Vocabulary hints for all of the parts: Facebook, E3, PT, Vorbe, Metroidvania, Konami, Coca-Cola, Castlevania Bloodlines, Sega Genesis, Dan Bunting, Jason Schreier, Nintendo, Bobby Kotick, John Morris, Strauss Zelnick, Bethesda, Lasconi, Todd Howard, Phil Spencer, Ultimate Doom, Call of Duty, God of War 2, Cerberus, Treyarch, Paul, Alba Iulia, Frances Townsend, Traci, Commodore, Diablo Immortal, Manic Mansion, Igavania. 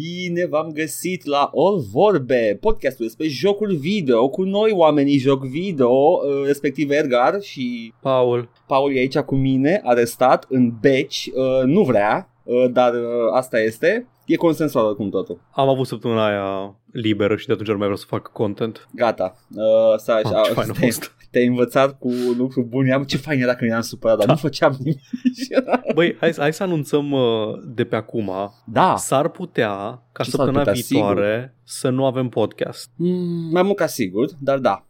Bine v-am găsit la All Vorbe, podcastul despre jocuri video, cu noi oamenii joc video, respectiv Edgar și Paul. Paul e aici cu mine, arestat, în beci, nu vrea, dar asta este, e consensual oricum totul. Am avut săptămâna aia liberă și de atunci nu mai vreau să fac content. Gata, te-ai învățat cu lucruri bune. Ce fain era când ne-am supărat, dar nu făceam nimic. Băi, hai să anunțăm de pe acum. Da. S-ar putea ca săptămâna viitoare sigur să nu avem podcast. Mai mult ca sigur, dar da.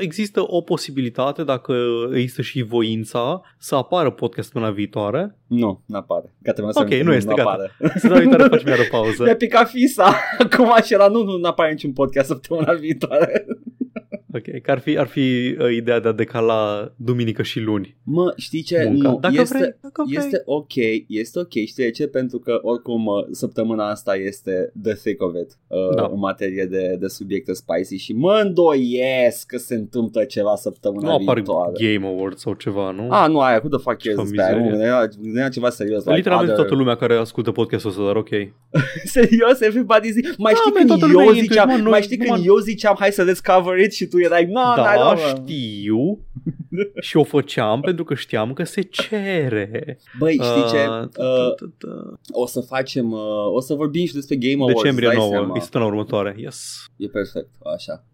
Există o posibilitate, dacă există și voința, să apară podcast până viitoare. Nu, n-apare. Gata, ok, nu este, gata. Să dau uitare, faci miară pauză. Mi-a picat fisa. Acum așa era, nu n-apare niciun podcast săptămâna viitoare. Ok, că ar fi ideea de a decala duminică și luni. Mă, știi ce? Nu, este ok, știi ce? Pentru că oricum săptămâna asta este the thick of it, în materie de subiecte spicy și mă îndoiesc că se întâmplă ceva săptămâna viitoare. Nu apar Game Awards sau ceva, nu? Ah, nu, aia, who the fuck cares despre aia, nu era ceva serios. Literalmente toată lumea care ascultă podcastul ăsta, dar ok. Serios, everybody zice, mai știi când eu ziceam, hai să discover it și tu erai, da, știu. Și o făceam pentru că știam că se cere. Băi, știi ce? O să facem, o să vorbim și despre Game Awards. Decembrie 9, este la următoare. Yes. E perfect, așa.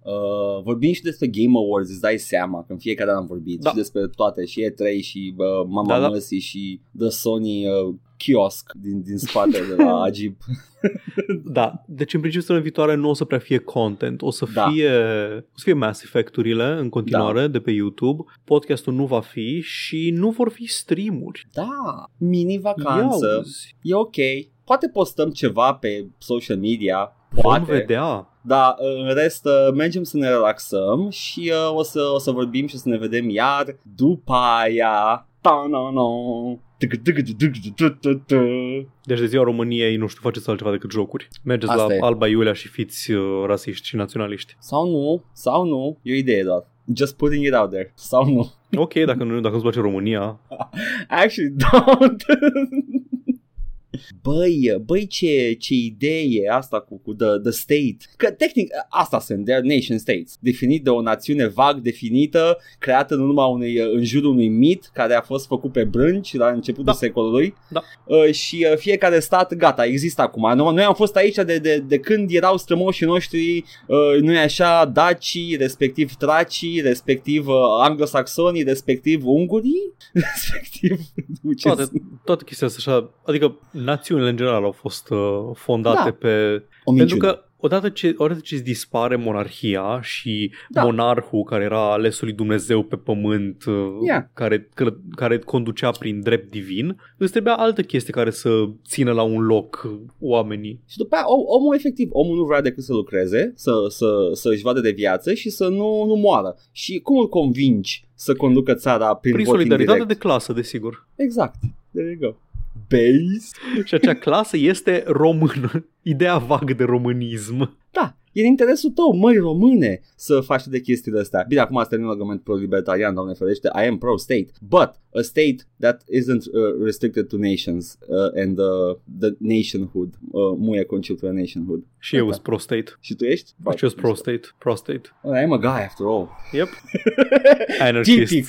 Vorbim și despre Game Awards, îți dai seama că în fiecare an am vorbit și despre toate, și E3 și Mama Mercy și The Sony Kiosk din spate de la Agib. Da, deci în principiu săptămâna viitoare nu o să prea fie content, o să fie Mass Effect-urile în continuare de pe YouTube, podcastul nu va fi și nu vor fi streamuri. Da, mini vacanță. E ok. Poate postăm ceva pe social media. Vom vedea. Da, în rest mergem să ne relaxăm și o să vorbim și o să ne vedem iar după aia. Deci de ziua României nu știu, faceți altceva decât jocuri. Mergeți asta la Alba Iulia și fiți rasiști și naționaliști. Sau nu, e o idee doar. Just putting it out there. Sau nu. Ok, dacă nu-ți place România. Actually, don't. Băi, ce idee asta cu the state. Că tehnic asta sunt, they're nation states, definit de o națiune vag definită, creată nu numai în jurul unui mit care a fost făcut pe brânci la începutul secolului. Da. Și fiecare stat, gata, există acum. Noi am fost aici de când erau strămoșii noștri, nu e așa, dacii, respectiv tracii, respectiv anglosaxonii, respectiv ungurii, respectiv toate chestia asta așa, adică națiunile în general au fost fondate pe... Pentru că odată ce îți dispare monarhia și monarhul care era alesul lui Dumnezeu pe pământ, care conducea prin drept divin, îți trebuia altă chestie care să țină la un loc oamenii. Și după aia omul efectiv, omul nu vrea decât să lucreze, să-și vadă de viață și să nu moară. Și cum îl convingi să conducă țara prin solidaritate direct? De clasă, desigur. Exact, there you go. Base. Și acea clasă este română. Ideea vagă de românism. Da, e în interesul tău, măi române, să faci de chestiile astea. Bine, acum asta e un argument pro-libertarian, doamne ferește, I am pro-state, but a state that isn't restricted to nations and the nationhood, muie conceptul nationhood. Și eu sunt pro-state. Și tu ești? Și eu sunt pro-state. I am a guy after all. Yep. Anarchist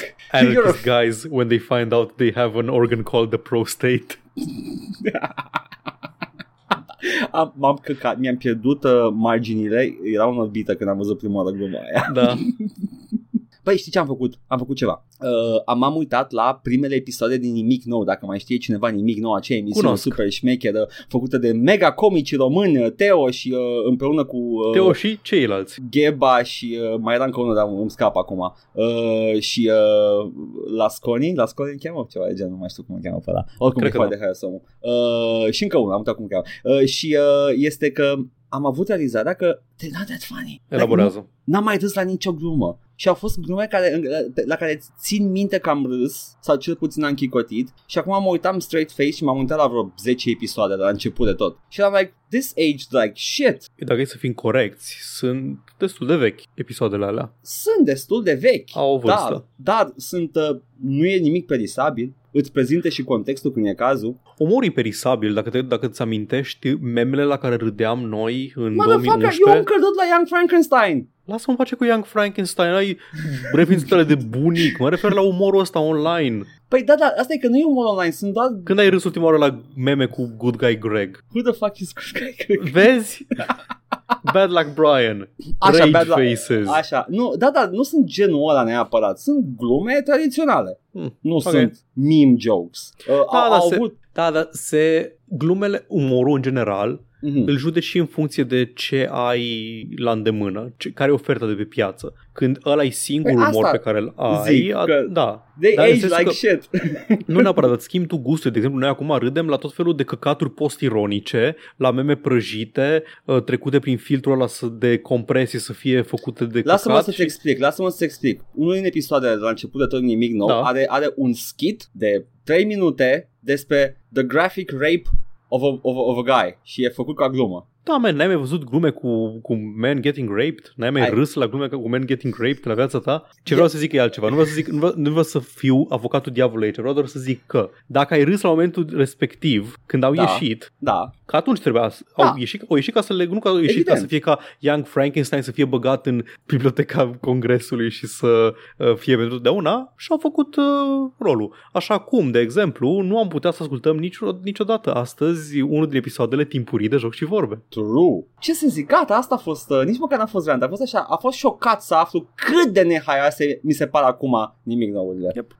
guys when they find out they have an organ called the prostate. M-am căcat, mi-am pierdut marginile, erau în orbită când am văzut prima oară gluma aia. Da. Păi știi ce am făcut? Am făcut ceva. M-am uitat la primele episoade din Nimic Nou, dacă mai știe cineva Nimic Nou, acea emisiune super șmecheră, făcută de mega comici români, Teo și împreună cu... Teo și ceilalți. Gheba și mai era încă unul, dar îmi scap acum. Și Lasconi îmi cheamă ceva de genul, nu mai știu cum îmi cheamă pe ăla. Oricum cred e foarte haia somul. Și încă unul, am uitat cum îmi cheamă. Și este că am avut realizarea că they're not that funny. Elaborează. Like, n-am mai râs la nicio glumă. Și au fost glume la care țin minte că am râs, sau cel puțin am chicotit. Și acum mă uitam straight face și m-am uitat la vreo 10 episoade de la început de tot. Și eram like, this aged like shit. Dacă e să fim corecți, sunt destul de vechi episoadele alea. Sunt destul de vechi. Au o vârstă. Dar sunt, nu e nimic perisabil. Îți prezinte și contextul când e cazul. omori perisabil, dacă îți amintești memele la care râdeam noi în 2011. Eu am căldat la Young Frankenstein. Lasă-mă face cu Young Frankenstein, ai referințele de bunic, mă refer la umorul ăsta online. Păi da, da, asta e că nu e umor online, sunt doar... Când ai râs ultima oară la meme cu Good Guy Greg? Who the fuck is Good Guy Greg? Vezi? Bad Luck Brian, așa, Rage Bad Faces. Așa, nu, da, da, nu sunt genul ăla neapărat, sunt glume tradiționale, nu sunt meme jokes. Glumele, umorul în general... Mm-hmm. Îl judeci și în funcție de ce ai la îndemână, care e oferta de pe piață. Când ăla e singurul umor pe care îl ai, da. They age like shit. Nu neapărat, dar schimbi tu gustul. De exemplu, noi acum râdem la tot felul de căcaturi post-ironice, la meme prăjite, trecute prin filtrul ăla de compresie să fie făcute de căcat. Lasă-mă să-ți explic. Unul din episoadele de la început de tot Nimic Nou are un skit de 3 minute despre The Graphic Rape of a guy și e făcut ca glumă. Da, man, n-ai mai văzut glume cu men getting raped? N-ai mai râs la glume cu men getting raped la viața ta? Ce vreau să zic e altceva. Nu vreau să fiu avocatul diavolului aici. Vreau doar să zic că dacă ai râs la momentul respectiv, când au ieșit, că atunci trebuia au ieșit ca să le... Nu că au ieșit evident, ca să fie ca Young Frankenstein să fie băgat în biblioteca Congresului și să fie pentru totdeauna, și au făcut rolul. Așa cum, de exemplu, nu am putea să ascultăm niciodată astăzi unul din episoadele timpurii de Joc și Vorbe. True. Ce să zic, gata, asta a fost, nici măcar n-a fost random, a fost așa, a fost șocat să aflu cât de nehaioase mi se par acum Nimic Nouurile. Yep.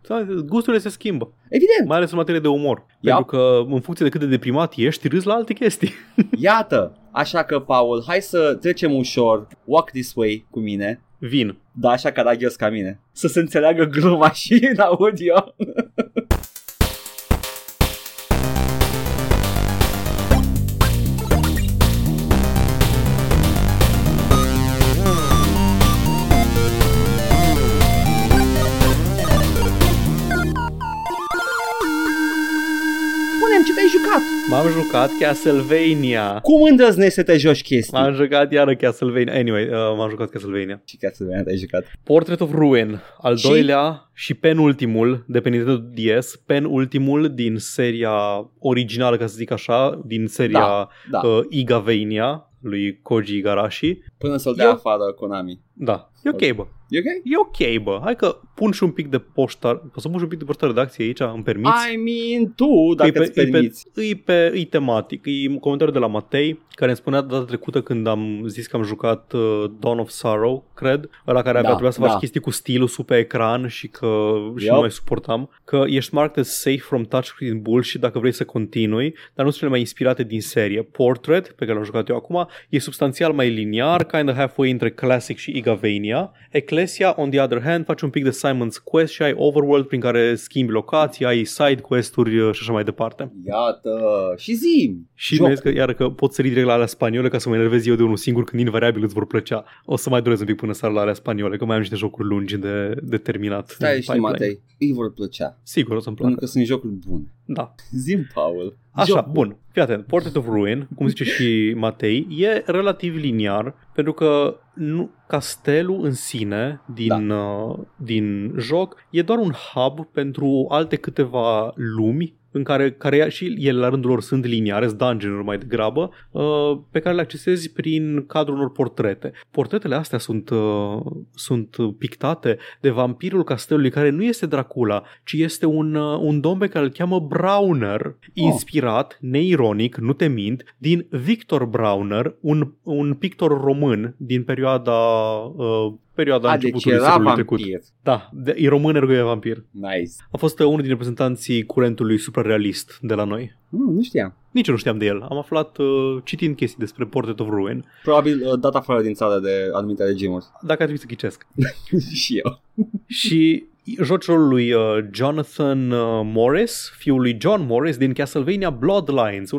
Gusturile se schimbă. Evident. Mai ales în materie de umor. Pentru că în funcție de cât de deprimat ești, râzi la alte chestii. Iată, așa că, Paul, hai să trecem ușor, walk this way cu mine. Vin. Da, așa că dagios ca mine. Să se înțeleagă gluma și în audio. M-am jucat Castlevania. Cum îndrăznești să te joci chestii? M-am jucat iară Castlevania. Anyway, m-am jucat Castlevania. Și Castlevania te-ai jucat? Portrait of Ruin, al doilea și penultimul de pe Nintendo DS, penultimul din seria originală, ca să zic așa, din seria Igavania lui Koji Igarashi. Până să-l dea afară Konami. Da. E ok, bă. E ok? E ok, bă. Hai că pun și un pic de poșta. Poți să pun și un pic de poșta redacție aici? Îmi permiți? I mean, tu, dacă îți permiți. E tematic. E un comentariu de la Matei, care îmi spunea data trecută când am zis că am jucat Dawn of Sorrow, cred, ăla care avea trebuia să faci chestii cu stilusul pe ecran și că și nu mai suportam, că ești marked as safe from touchscreen bullshit dacă vrei să continui, dar nu sunt cele mai inspirate din serie. Portrait, pe care l-am jucat eu acum, e substanțial mai liniar, kind of halfway între classic și Igavania. Ecclesia, on the other hand, faci un pic de Simon's Quest și ai overworld prin care schimbi locații, ai side quest-uri și așa mai departe. Iată, și zi! Și vezi că, iară, că pot sări direct la alea spaniole ca să mă enervez eu de unul singur când invariabil îți vor plăcea. O să mai durez un pic până sar la alea spaniole, că mai am niște jocuri lungi de terminat. Stai și Matei, îi vor plăcea. Sigur, o să-mi placă. Pentru că sunt jocuri bune. Da. Zi-mi, Paul. Așa, bun. Fii atent. Portrait of Ruin, cum zice și Matei, e relativ liniar, pentru că castelul în sine din joc e doar un hub pentru alte câteva lumi în care și ele la rândul lor sunt liniare, sunt dungeon-uri mai degrabă, pe care le accesezi prin cadrul unor portrete. Portretele astea sunt pictate de vampirul castelului, care nu este Dracula, ci este un domn pe care îl cheamă Brauner, inspirat, neironic, nu te mint, din Victor Brauner, un pictor român din perioada începutului secolului trecut. Da, e român, ergo e vampir. Nice. A fost unul din reprezentanții curentului suprarealist de la noi. Nu știam. Nici nu știam de el. Am aflat citind chestii despre Portrait of Ruin. Probabil dat afară din țară de anumite regimuri. Dacă ar trebui să ghicesc. Și eu. Și joci rolul lui Jonathan Morris, fiul lui John Morris din Castlevania Bloodlines,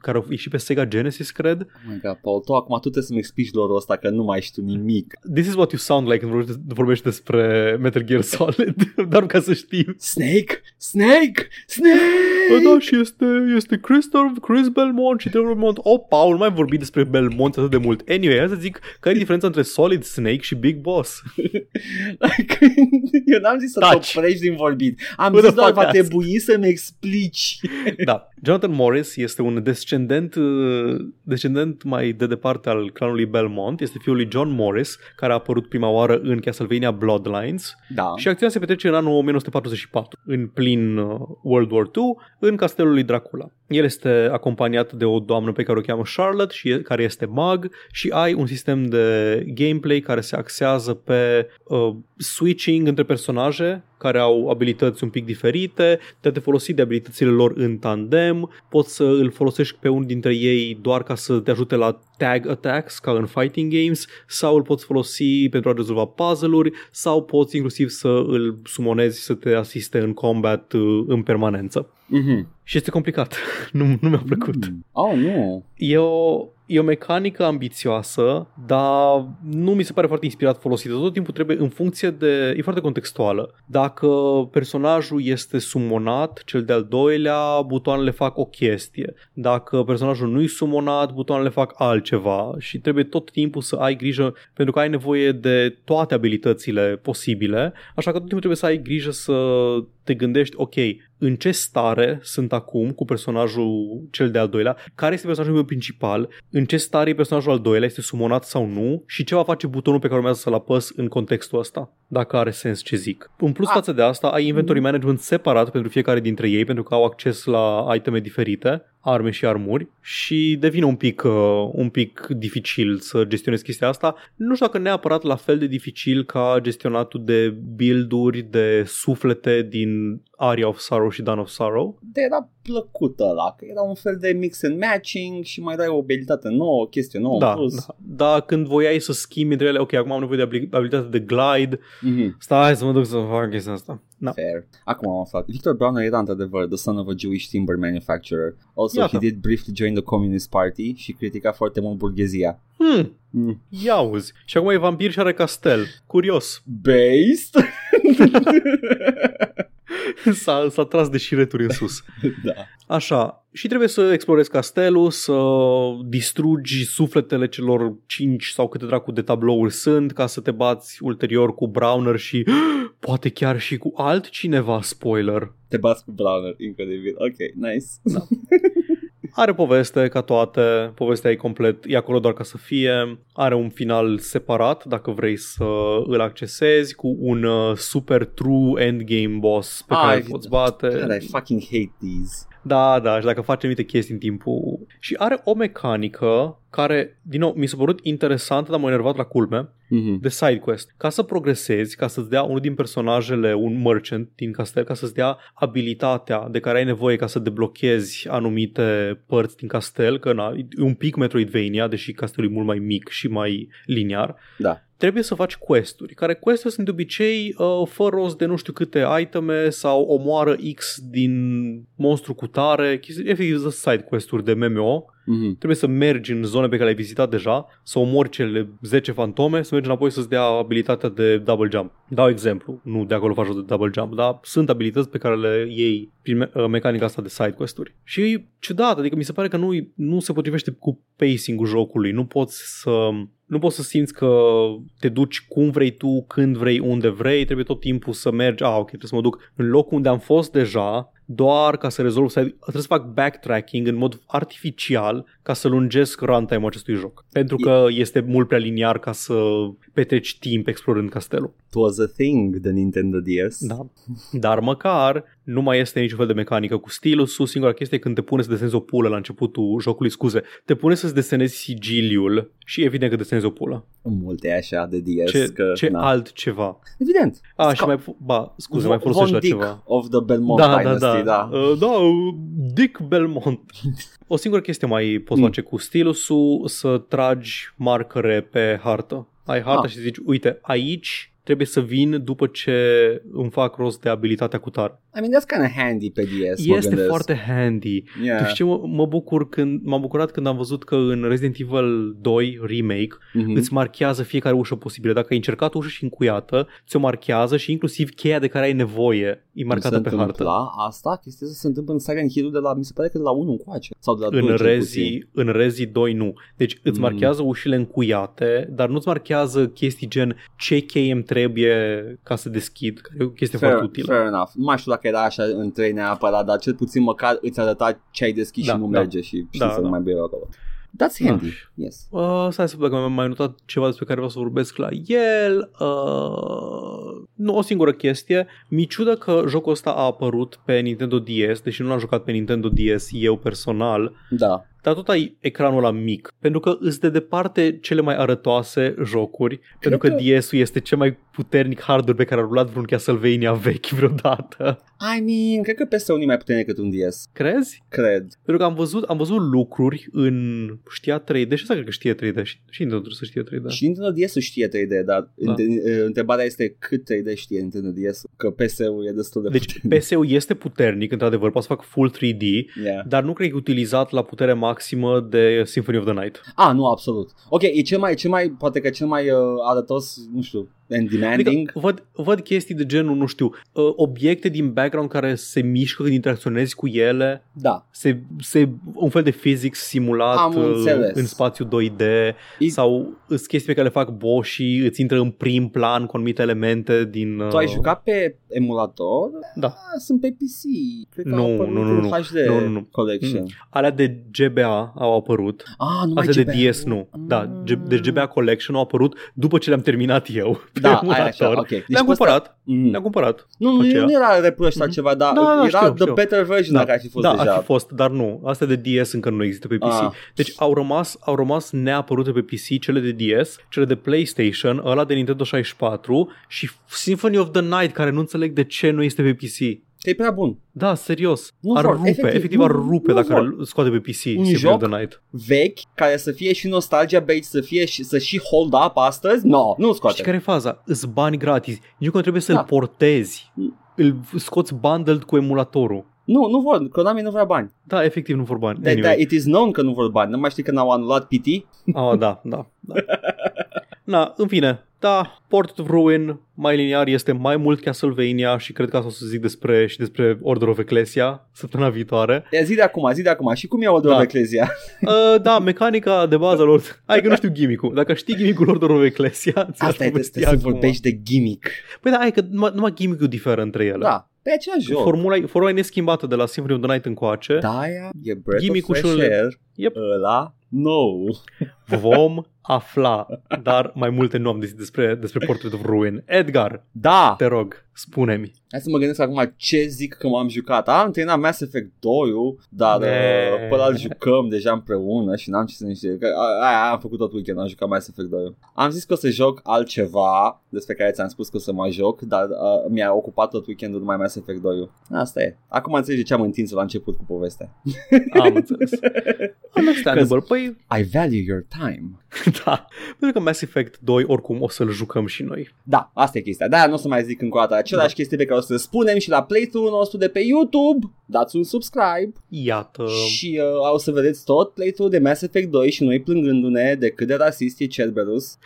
care a ieșit pe Sega Genesis, cred. Oh my God, Paul, tu acum trebuie să-mi explici lorul ăsta, că nu mai știu nimic. This is what you sound like când vorbești despre Metal Gear Solid, dar ca să știi. Snake! Da, și este Chris Belmont și Trevor Belmont. Oh, Paul, nu mai vorbi despre Belmont atât de mult. Anyway, hai să zic, care e diferența între Solid Snake și Big Boss? Eu n-am zis să te oprești din vorbit. Am zis doar va trebui să-mi explici. Da. Jonathan Morris este un descendent mai de departe al clanului Belmont, este fiul lui John Morris, care a apărut prima oară în Castlevania Bloodlines, da. Și acțiunea se petrece în anul 1944, în plin World War II, în castelul lui Dracula. El este acompaniat de o doamnă pe care o cheamă Charlotte, și care este mag, și ai un sistem de gameplay care se axează pe switching între personaje care au abilități un pic diferite, te folosi de abilitățile lor în tandem, poți să îl folosești pe unul dintre ei doar ca să te ajute la tag attacks, ca în fighting games, sau îl poți folosi pentru a rezolva puzzle-uri, sau poți inclusiv să îl sumonezi să te asiste în combat în permanență. Mm-hmm. Și este complicat. Nu mi-a plăcut. Oh, nu. E o mecanică ambițioasă, dar nu mi se pare foarte inspirat folosită. Tot timpul trebuie în funcție de... E foarte contextuală. Dacă personajul este sumonat, cel de-al doilea, butoanele fac o chestie. Dacă personajul nu-i sumonat, butoanele fac altceva. Și trebuie tot timpul să ai grijă, pentru că ai nevoie de toate abilitățile posibile. Așa că tot timpul trebuie să ai grijă să te gândești, ok, în ce stare sunt acum cu personajul cel de-al doilea, care este personajul meu principal, în ce stare e personajul al doilea, este sumonat sau nu și ce va face butonul pe care urmează să-l apăs în contextul ăsta, dacă are sens ce zic. În plus față de asta, ai inventory management separat pentru fiecare dintre ei, pentru că au acces la iteme diferite, arme și armuri, și devine un pic dificil să gestionezi chestia asta. Nu știu dacă neapărat la fel de dificil ca gestionatul de build-uri, de suflete din Aria of Sorrow și Dawn of Sorrow. De era plăcut ăla, că era un fel de mix and matching și mai dai o abilitate nouă, o chestie nouă. Da, plus. Da, când voiai să schimbi între ele, ok, acum am nevoie de abilitate de glide, stai să mă duc să fac chestia asta. Da. Fair. Acum am aflat. Victor Brauner era într-adevăr the son of a Jewish timber manufacturer. Also, iată, he did briefly join the Communist Party și critica foarte mult burghezia. Ia auzi. Și acum e vampir și are castel. Curios. Based? S-a tras de șireturi în sus. Da. Așa. Și trebuie să explorezi castelul, să distrugi sufletele celor 5 sau câte dracu de tablouri sunt, ca să te bați ulterior cu Brauner și poate chiar și cu altcineva, spoiler. Te bați cu Brauner, incredibil. Ok, nice. Da. Are poveste ca toate, povestea e complet, e acolo doar ca să fie, are un final separat dacă vrei să îl accesezi cu un super true endgame boss pe care îl poți bate. God, I fucking hate these. Da, și dacă faci anumite chestii în timpul... Și are o mecanică care, din nou, mi s-a părut interesantă, dar m-a enervat la culme, de side quest. Ca să progresezi, ca să-ți dea unul din personajele, un merchant din castel, ca să-ți dea abilitatea de care ai nevoie ca să deblochezi anumite părți din castel, că na, e un pic Metroidvania, deși castelul e mult mai mic și mai liniar. Da. Trebuie să faci quest-uri, care quest-uri sunt de obicei fă rost de nu știu câte iteme sau omoară X din monstru cu tare, efectiv side quest-uri de MMO. Trebuie să mergi în zone pe care le-ai vizitat deja, să omori cele 10 fantome, să mergi înapoi să-ți dea abilitatea de double jump. Dau exemplu, nu de acolo faci de double jump, dar sunt abilități pe care le iei prin mecanica asta de side quest-uri. Și e ciudat, adică mi se pare că nu se potrivește cu pacing-ul jocului, nu poți să simți că te duci cum vrei tu, când vrei, unde vrei, trebuie tot timpul să mergi, trebuie să mă duc în locul unde am fost deja, doar ca să rezolv, trebuie să fac backtracking în mod artificial ca să lungesc runtime-ul acestui joc. Pentru că este mult prea liniar ca să petreci timp explorând castelul. It was a thing, the Nintendo DS. Da. Dar măcar nu mai este niciun fel de mecanică cu stilusul, singura chestie când te pune să desenezi o pulă la începutul jocului, scuze, te pune să-ți desenezi sigiliul și evident că desenezi o pulă. Multe așa de DS. Ce altceva. Evident. Și mai, mai folosești la ceva. Of the Belmont Dynasty. Dick Belmont. O singură chestie mai poți face cu stilusul, să tragi marcăre pe hartă. Ai harta și zici, uite, aici trebuie să vin după ce îmi fac rost de abilitatea cu tare. I mean, that's kind of handy pe DS. Este foarte handy. Yeah. Tu știi, m-am bucurat când am văzut că în Resident Evil 2 Remake îți marchează fiecare ușă posibilă. Dacă ai încercat ușă și încuiată, ți-o marchează și inclusiv cheia de care ai nevoie e marcată pe hartă. Asta chestia se întâmplă în Silent Hill de la, mi se pare că de la 1 încoace. Sau de la 2 în Rezi 2 nu. Deci îți marchează ușile încuiate, dar nu-ți marchează chestii gen ce cheie îmi trebuie ca să deschid. E o chestie foarte utilă. Fair enough. Nu mai știu dacă era așa în trei neapărat, dar cel puțin măcar îți arăta ce ai deschis și nu merge și să nu mai bei acolo. That's handy, yes. Stai să văd dacă am mai notat ceva despre care vreau să vorbesc la el. Nu, o singură chestie. Mi-e ciudă că jocul ăsta a apărut pe Nintendo DS, deși nu l-am jucat pe Nintendo DS eu personal. Da. Dar tot ai ecranul ăla mic, pentru că îți de departe cele mai arătoase jocuri, pentru că DS-ul este cel mai puternic hardware pe care a rulat vreun Castlevania vechi vreodată. I mean, cred că PS1 e mai puternic decât un DS. Crezi? Cred. Pentru că am văzut lucruri în... Știa 3D și asta cred că știe 3D. Și Nintendo să știe 3D. Și Nintendo DS-ul știe 3D, dar întrebarea este cât 3D știe Nintendo DS-ul, că PS-ul e destul de puternic. Deci PS-ul este puternic, într-adevăr, poate să fac full 3D, dar nu cred că e utilizat la putere maximă de Symphony of the Night. Ah, nu, absolut. Ok, e cel mai poate că cel mai arătos, nu știu, and demanding. Adică văd chestii de genul, nu știu, obiecte din background care se mișcă când interacționezi cu ele. Da. Un fel de physics simulat în spațiu 2D sau chestii pe care le fac boșii, îți intră în prim plan cu anumite elemente din... Tu ai jucat pe emulator? Da. Sunt pe PC. Cred că nu. HD Collection. Alea de GBA au apărut. Astea de DS nu. Da, de GBA Collection au apărut după ce le-am terminat eu. Da, așa, ok. Deci Le-am cumpărat. Nu era reproșat ceva, dar era știu. Better version dacă ar fi fost deja. Da, ar fi fost, dar nu. Astea de DS încă nu există pe PC. Deci au rămas neapărute pe PC cele de DS, cele de PlayStation, ăla de Nintendo 64 și Symphony of the Night, care nu înțeleg de ce nu este pe PC. E prea bun. Da, serios. Ar rupe, efectiv, dacă scoate pe PC. Un joc the Night vechi, care să fie și nostalgia based, să fie și, să și hold up astăzi. Nu scoate. Și care e faza? Îți bani gratis. Eu că trebuie să-l portezi. Îl scoți bundled cu emulatorul. Nu vor, Konami nu vrea bani. Da, efectiv nu vor bani. Anyway. Da, it is known că nu vor bani. Nu mai știi că n-au anulat PT? Da. Na, în fine. Da, Portrait of Ruin mai liniar este mai mult Castlevania și cred că asta o să zic despre Order of Ecclesia săptămâna viitoare. Zi de acum. Și cum e Order of Ecclesia? Da, mecanica de bază lor. Hai că nu știu gimmick-ul. Dacă știi gimmick-ul Order of Ecclesia, asta e să vorbești de gimmick. Păi da, hai că numai gimmick-ul diferă între ele. Da. Pe același joc. Formula e neschimbată de la Symphony of the Night încoace. Da, e Breath of Fresh Air. Yep. Ăla nou. Vom afla, dar mai multe nu am zis despre Portrait of Ruin. Edgar, te rog, spune-mi. Hai să mă gândesc acum ce zic că m-am jucat. Am terminat Mass Effect 2-ul, dar până îl jucăm deja împreună și n-am ce să ne știe. Aia am făcut tot weekend, am jucat Mass Effect 2-ul. Am zis că o să joc altceva despre care ți-am spus că o să mă joc, dar mi-a ocupat tot weekendul numai Mass Effect 2-ul. Asta e. Acum înțelegi de ce am întins-o la început cu povestea. Am înțeles. Understandable. Păi... I value your time. Da, pentru că Mass Effect 2 oricum o să-l jucăm și noi. Da, asta e chestia. Da, nu o să mai zic încă o dată același chestie pe care o să spunem și la playthrough-ul nostru de pe YouTube. Dați un subscribe. Iată. Și o să vedeți tot playthrough de Mass Effect 2 și noi plângându-ne de cât de rasist e Cerberus.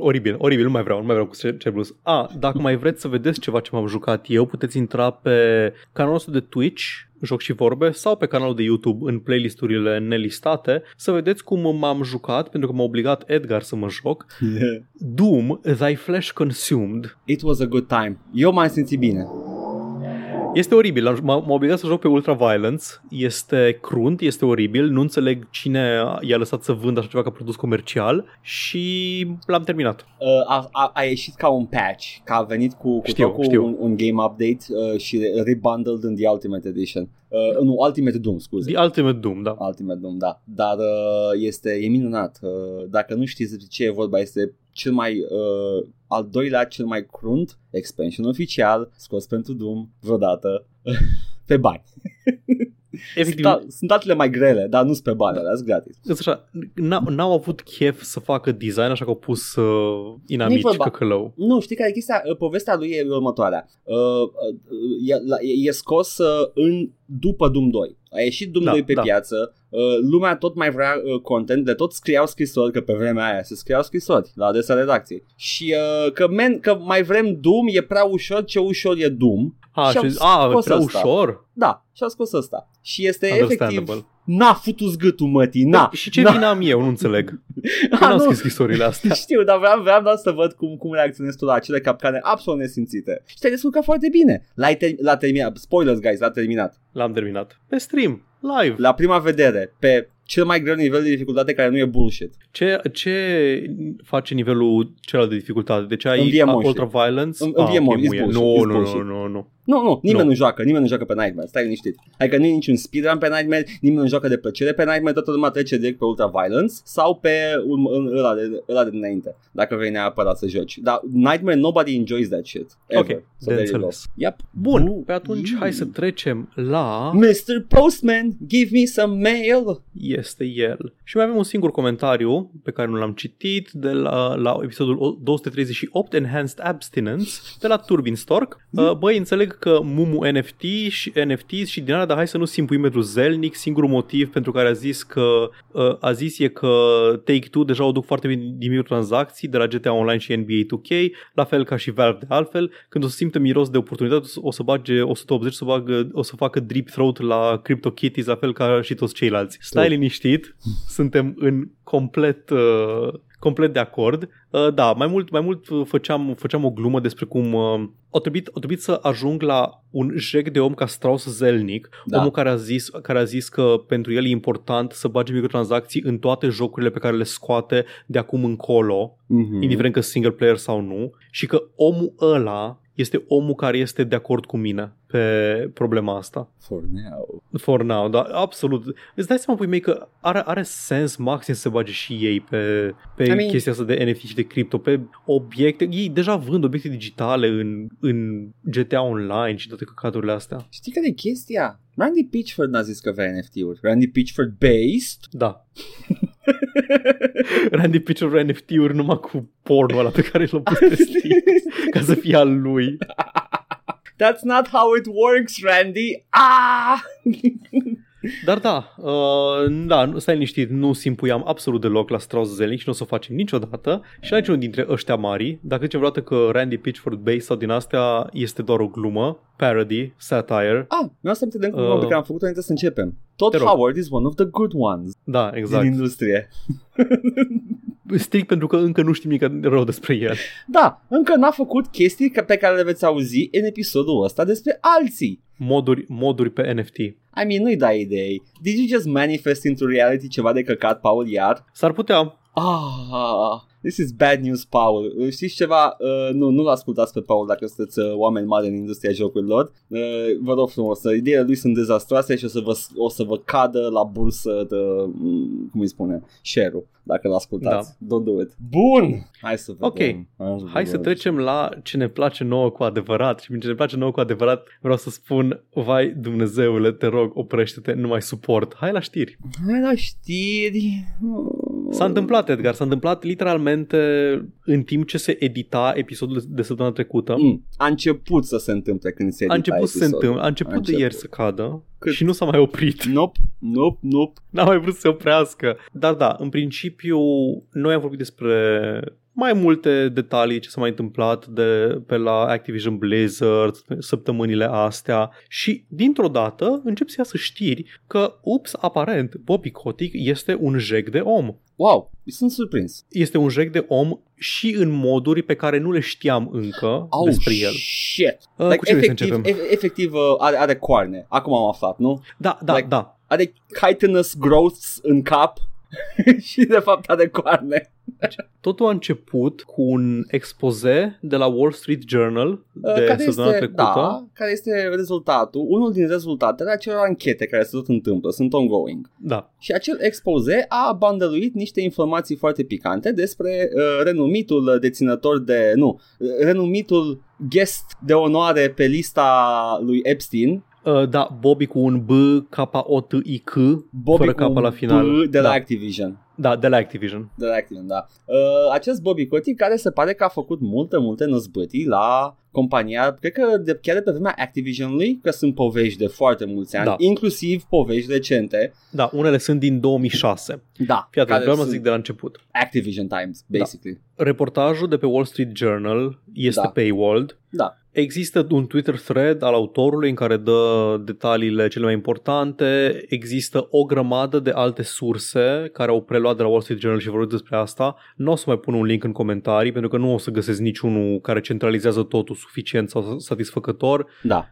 Oribil, nu mai vreau cu Cerberus. Dacă mai vreți să vedeți ceva ce m-am jucat eu, puteți intra pe canalul nostru de Twitch, Joc și Vorbe, sau pe canalul de YouTube în playlisturile nelistate, să vedeți cum m-am jucat, pentru că m-a obligat Edgar să mă joc. Yeah. Doom, Thy Flesh Consumed. It was a good time. Eu m-am simțit bine. Este oribil, m-a obligat să joc pe Ultraviolence, este crunt, este oribil, nu înțeleg cine i-a lăsat să vândă așa ceva ca produs comercial și l-am terminat. A ieșit ca un patch, că a venit cu un game update și rebundled în The Ultimate Edition. Ultimate Doom, scuze. The Ultimate Doom, da. Ultimate Doom, da. Dar e minunat. Dacă nu știți de ce e vorba, este cel mai... al doilea cel mai crunt expansion oficial scos pentru Doom vreodată pe bani. Sunt datele mai grele, dar nu-s pe bani, alea-s gratis. Așa, n-au avut chef să facă design, așa că au pus inamici căcălău. Nu, știi care e chestia? Povestea lui e următoarea. E scos după Doom 2. A ieșit Doom 2 pe piață, lumea tot mai vrea content, de tot scriau scrisori, că pe vremea aia se scriau scrisori la adresa redacției. Și că mai vrem Doom, e prea ușor, ce ușor e Doom. Prea ușor? Da, și-a scos ăsta. Și este efectiv n-a futus gâtul mătii, n-a. Și ce vină am eu, nu înțeleg. Eu n-am scris istoriile astea. Știu, dar vreau doar să văd cum reacționezi tu la acele capcane absolut nesimțite. Și te-ai descurcat foarte bine. L-a terminat. Spoilers, guys, l-a terminat. L-am terminat. Pe stream, live. La prima vedere, pe cel mai greu nivel de dificultate care nu e bullshit. Ce face nivelul celălalt de dificultate? Deci ai ultraviolence? Învie moșii. Nu. Nu, nimeni nu joacă, pe Nightmare, stai liniștit. Adică nu e niciun speedrun pe Nightmare, nimeni nu joacă de plăcere pe Nightmare, toată lumea trece direct pe Ultraviolence sau pe ăla de dinainte, dacă vrei neapărat să joci. Dar Nightmare, nobody enjoys that shit. Ever. Ok, so de înțeles. Yep. Bun, pe atunci hai să trecem la... Mr. Postman, give me some mail! Este el. Și mai avem un singur comentariu pe care nu l-am citit de la episodul 238, Enhanced Abstinence, de la Turbinstork. Băi, înțeleg că Mumu NFTs și din alea, dar hai să nu simpuim pentru Zelnick. Singurul motiv pentru care a zis e că Take-Two deja o duc foarte bine din microtransacții de la GTA Online și NBA 2K, la fel ca și Valve de altfel. Când o să simtă miros de oportunitate, o să bage 180, o să facă drip throat la CryptoKitties, la fel ca și toți ceilalți. Stai liniștit, suntem în complet de acord. Da, mai mult făceam o glumă despre cum a trebuit să ajung la un jec de om ca Strauss Zelnick, da. Omul care a zis că pentru el e important să bage microtransacții în toate jocurile pe care le scoate de acum încolo, indiferent că single player sau nu, și că omul ăla este omul care este de acord cu mine pe problema asta. For now, da, absolut. Îți dai seama, pui mei, că are sens maxim să se bage și ei pe chestia asta de NFT și de cripto, pe obiecte. Ei deja vând obiecte digitale în GTA Online și toate căcaturile astea. Știi care e chestia? Randy Pitchford n-a zis că avea NFT-uri. Randy Pitchford based? Da. Randy Pitchford NFT-uri numai cu pornul ăla pe care l-a pus pe stick ca să fie al lui. That's not how it works, Randy. Ah! Dar da, stai liniștit, nu simpuiam absolut deloc la Strauss Zelnick și nu o să o facem niciodată. Și aici unul dintre ăștia mari, dacă zicem vreodată că Randy Pitchford Base sau din astea este doar o glumă, parody, satire. Ah, vreau să-mi te dăm cu pe care am făcut-o înainte să începem. Todd Howard is one of the good ones. Da, exact. Din industrie. Strict pentru că încă nu știm nimic rău despre el. Da, încă n-a făcut chestii pe care le veți auzi în episodul ăsta despre alții. Moduri pe NFT. I mean, nu-i dai idei. Did you just manifest into reality ceva de căcat, Paul, iar? S-ar putea. Ah, this is bad news, Paul. Știți ceva? Nu-l ascultați pe Paul dacă sunteți oameni mari în industria jocurilor. Vă rog frumos, ideile lui sunt dezastroase și o să vă cadă la bursă de, cum îi spune, share-ul, dacă l-ascultați. Da. Don't do it. Bun! Hai să vedem. Ok, hai să trecem la ce ne place nouă cu adevărat. Și ce ne place nouă cu adevărat vreau să spun, vai Dumnezeule, te rog, oprește-te, nu mai suport. Hai la știri. S-a întâmplat, Edgar, literalmente în timp ce se edita episodul de săptămâna trecută. A început să se întâmple când se edita episodul. A început de ieri să cadă. Cât? Și nu s-a mai oprit. Nope. N-a mai vrut să se oprească. Dar da, în principiu noi am vorbit despre mai multe detalii ce s-a mai întâmplat pe la Activision Blizzard săptămânile astea și dintr-o dată încep să iasă știri că, ups, aparent Bobby Kotick este un jec de om. Wow, sunt surprins. Este un jec de om și în moduri pe care nu le știam încă despre el. Shit. Like, efectiv are coarne. Acum am aflat, nu? Da, like, da. Are chitinous growths în cap și de fapt are coarne. Totul a început cu un expoze de la Wall Street Journal de săptămâna trecută. Da, care este rezultatul, unul din rezultatele acelor anchete care se tot întâmplă, sunt ongoing. Da. Și acel expoze a bandăluit niște informații foarte picante despre renumitul deținător de, nu, renumitul guest de onoare pe lista lui Epstein. Da, Bobby cu un B, K-O-T-I-C, fără K la final. B de la Activision. Da, de la Activision, da. Acest Bobby Kotick care se pare că a făcut multe năzbătii la compania, cred că chiar de pe vremea Activision-ului, că sunt povești de foarte mulți ani, da. Inclusiv povești recente. Da, unele sunt din 2006. Da. Fii atent, vreau să zic de la început. Activision Times, basically. Da. Reportajul de pe Wall Street Journal este paywalled. Da. Există un Twitter thread al autorului în care dă detaliile cele mai importante, există o grămadă de alte surse care au preluat de la Wall Street Journal și vorbesc despre asta. Nu o să mai pun un link în comentarii pentru că nu o să găsesc niciunul care centralizează totul suficient sau satisfăcător. Da.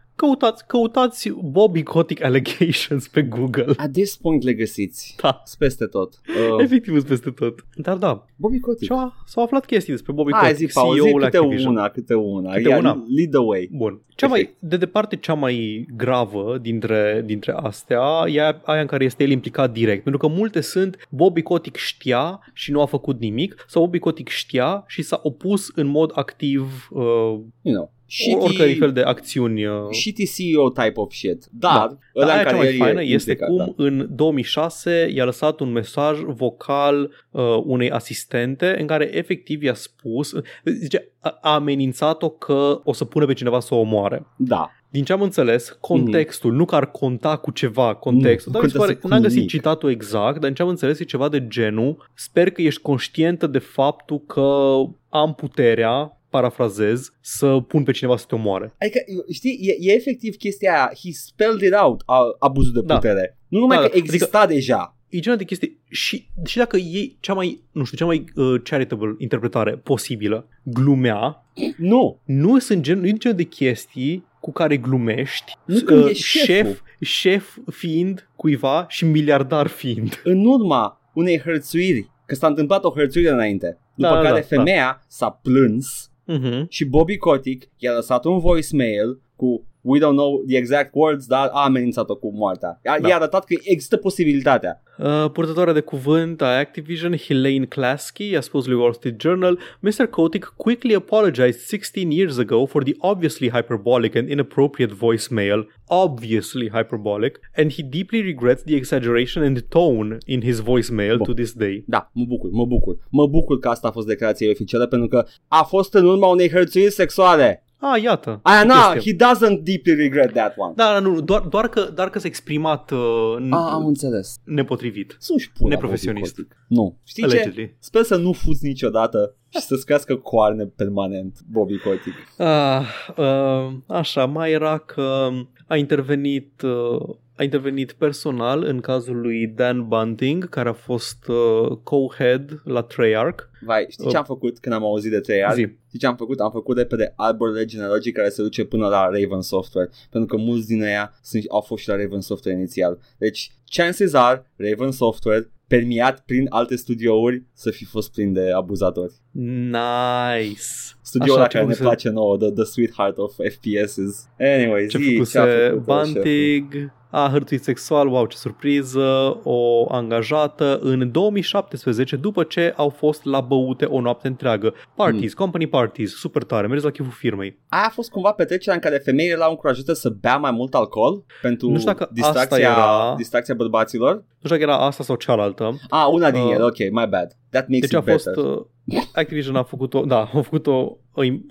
Căutați Bobby Kotick allegations pe Google. At this point le găsiți. Da. Peste tot. Efectiv peste tot. Dar da. Bobby Kotick. S-au aflat chestii despre Bobby Kotick, CEO-ul Activision. Câte una. Lead the way. Bun. De departe cea mai gravă dintre astea e aia în care este el implicat direct. Pentru că multe sunt Bobby Kotick știa și nu a făcut nimic sau Bobby Kotick știa și s-a opus în mod activ oricare fel de acțiuni. Shitty CEO type of shit. Dar aia cea mai faină este cum în 2006 i-a lăsat un mesaj vocal unei asistente în care efectiv i-a spus, zice, a amenințat-o că o să pună pe cineva să o omoare. Da. Din ce am înțeles, contextul, nu că ar conta cu ceva contextul, dar n-am găsit citatul exact, dar din ce am înțeles e ceva de genul, sper că ești conștientă de faptul că am puterea, parafrazez, să pun pe cineva să te omoare. Adică, știi, e efectiv chestia aia, he spelled it out, abuzul de putere. Nu numai că exista deja. E genul de chestii și dacă e cea mai charitable interpretare posibilă, glumea, nu sunt genul de chestii cu care glumești, șef fiind cuiva și miliardar fiind. În urma unei hărțuiri, că s-a întâmplat o hărțuire înainte, după care femeia s-a plâns și Bobby Kotick i-a lăsat un voicemail cu we don't know the exact words, dar a amenințat-o cu moartea. I-a arătat că există posibilitatea. Purtătoarea de cuvânt a Activision, Helene Klasky, a spus lui Wall Street Journal, Mr. Kotick quickly apologized 16 years ago for the obviously hyperbolic and inappropriate voicemail, obviously hyperbolic, and he deeply regrets the exaggeration and tone in his voicemail to this day. Da, mă bucur. Mă bucur că asta a fost declarația oficială pentru că a fost în urma unei hărțuiri sexuale. Iată. He doesn't deeply regret that one. Da, nu, doar că s-a exprimat am înțeles. Nepotrivit. Sunt neprofesionist. Nu. Știi ce? Sper să nu fuți niciodată și să-ți crească coarne permanent Bobby Kotick. Așa, mai era că a intervenit personal în cazul lui Dan Bunting, care a fost co-head la Treyarch. Vai, știi ce am făcut când am auzit de Treyarch? Știi ce am făcut? Am făcut repede arborele genealogic care se duce până la Raven Software, pentru că mulți din ea au fost și la Raven Software inițial. Deci, chances are, Raven Software, permiat prin alte studiouri, să fi fost plin de abuzatori. Nice. Studioul ăla care ne place nouă, the sweetheart of FPS's. Anyways, Bunting a hărțuit sexual, wow, ce surpriză, o angajată în 2017 după ce au fost la băute o noapte întreagă. Parties, company parties, super tare, mergeți la cheful firmei. Aia a fost cumva petrecerea în care femeile l-au încurajată să bea mai mult alcool pentru distracția bărbaților? Nu știu dacă era asta sau cealaltă. Una din ele, ok, my bad. That makes it better. Activision a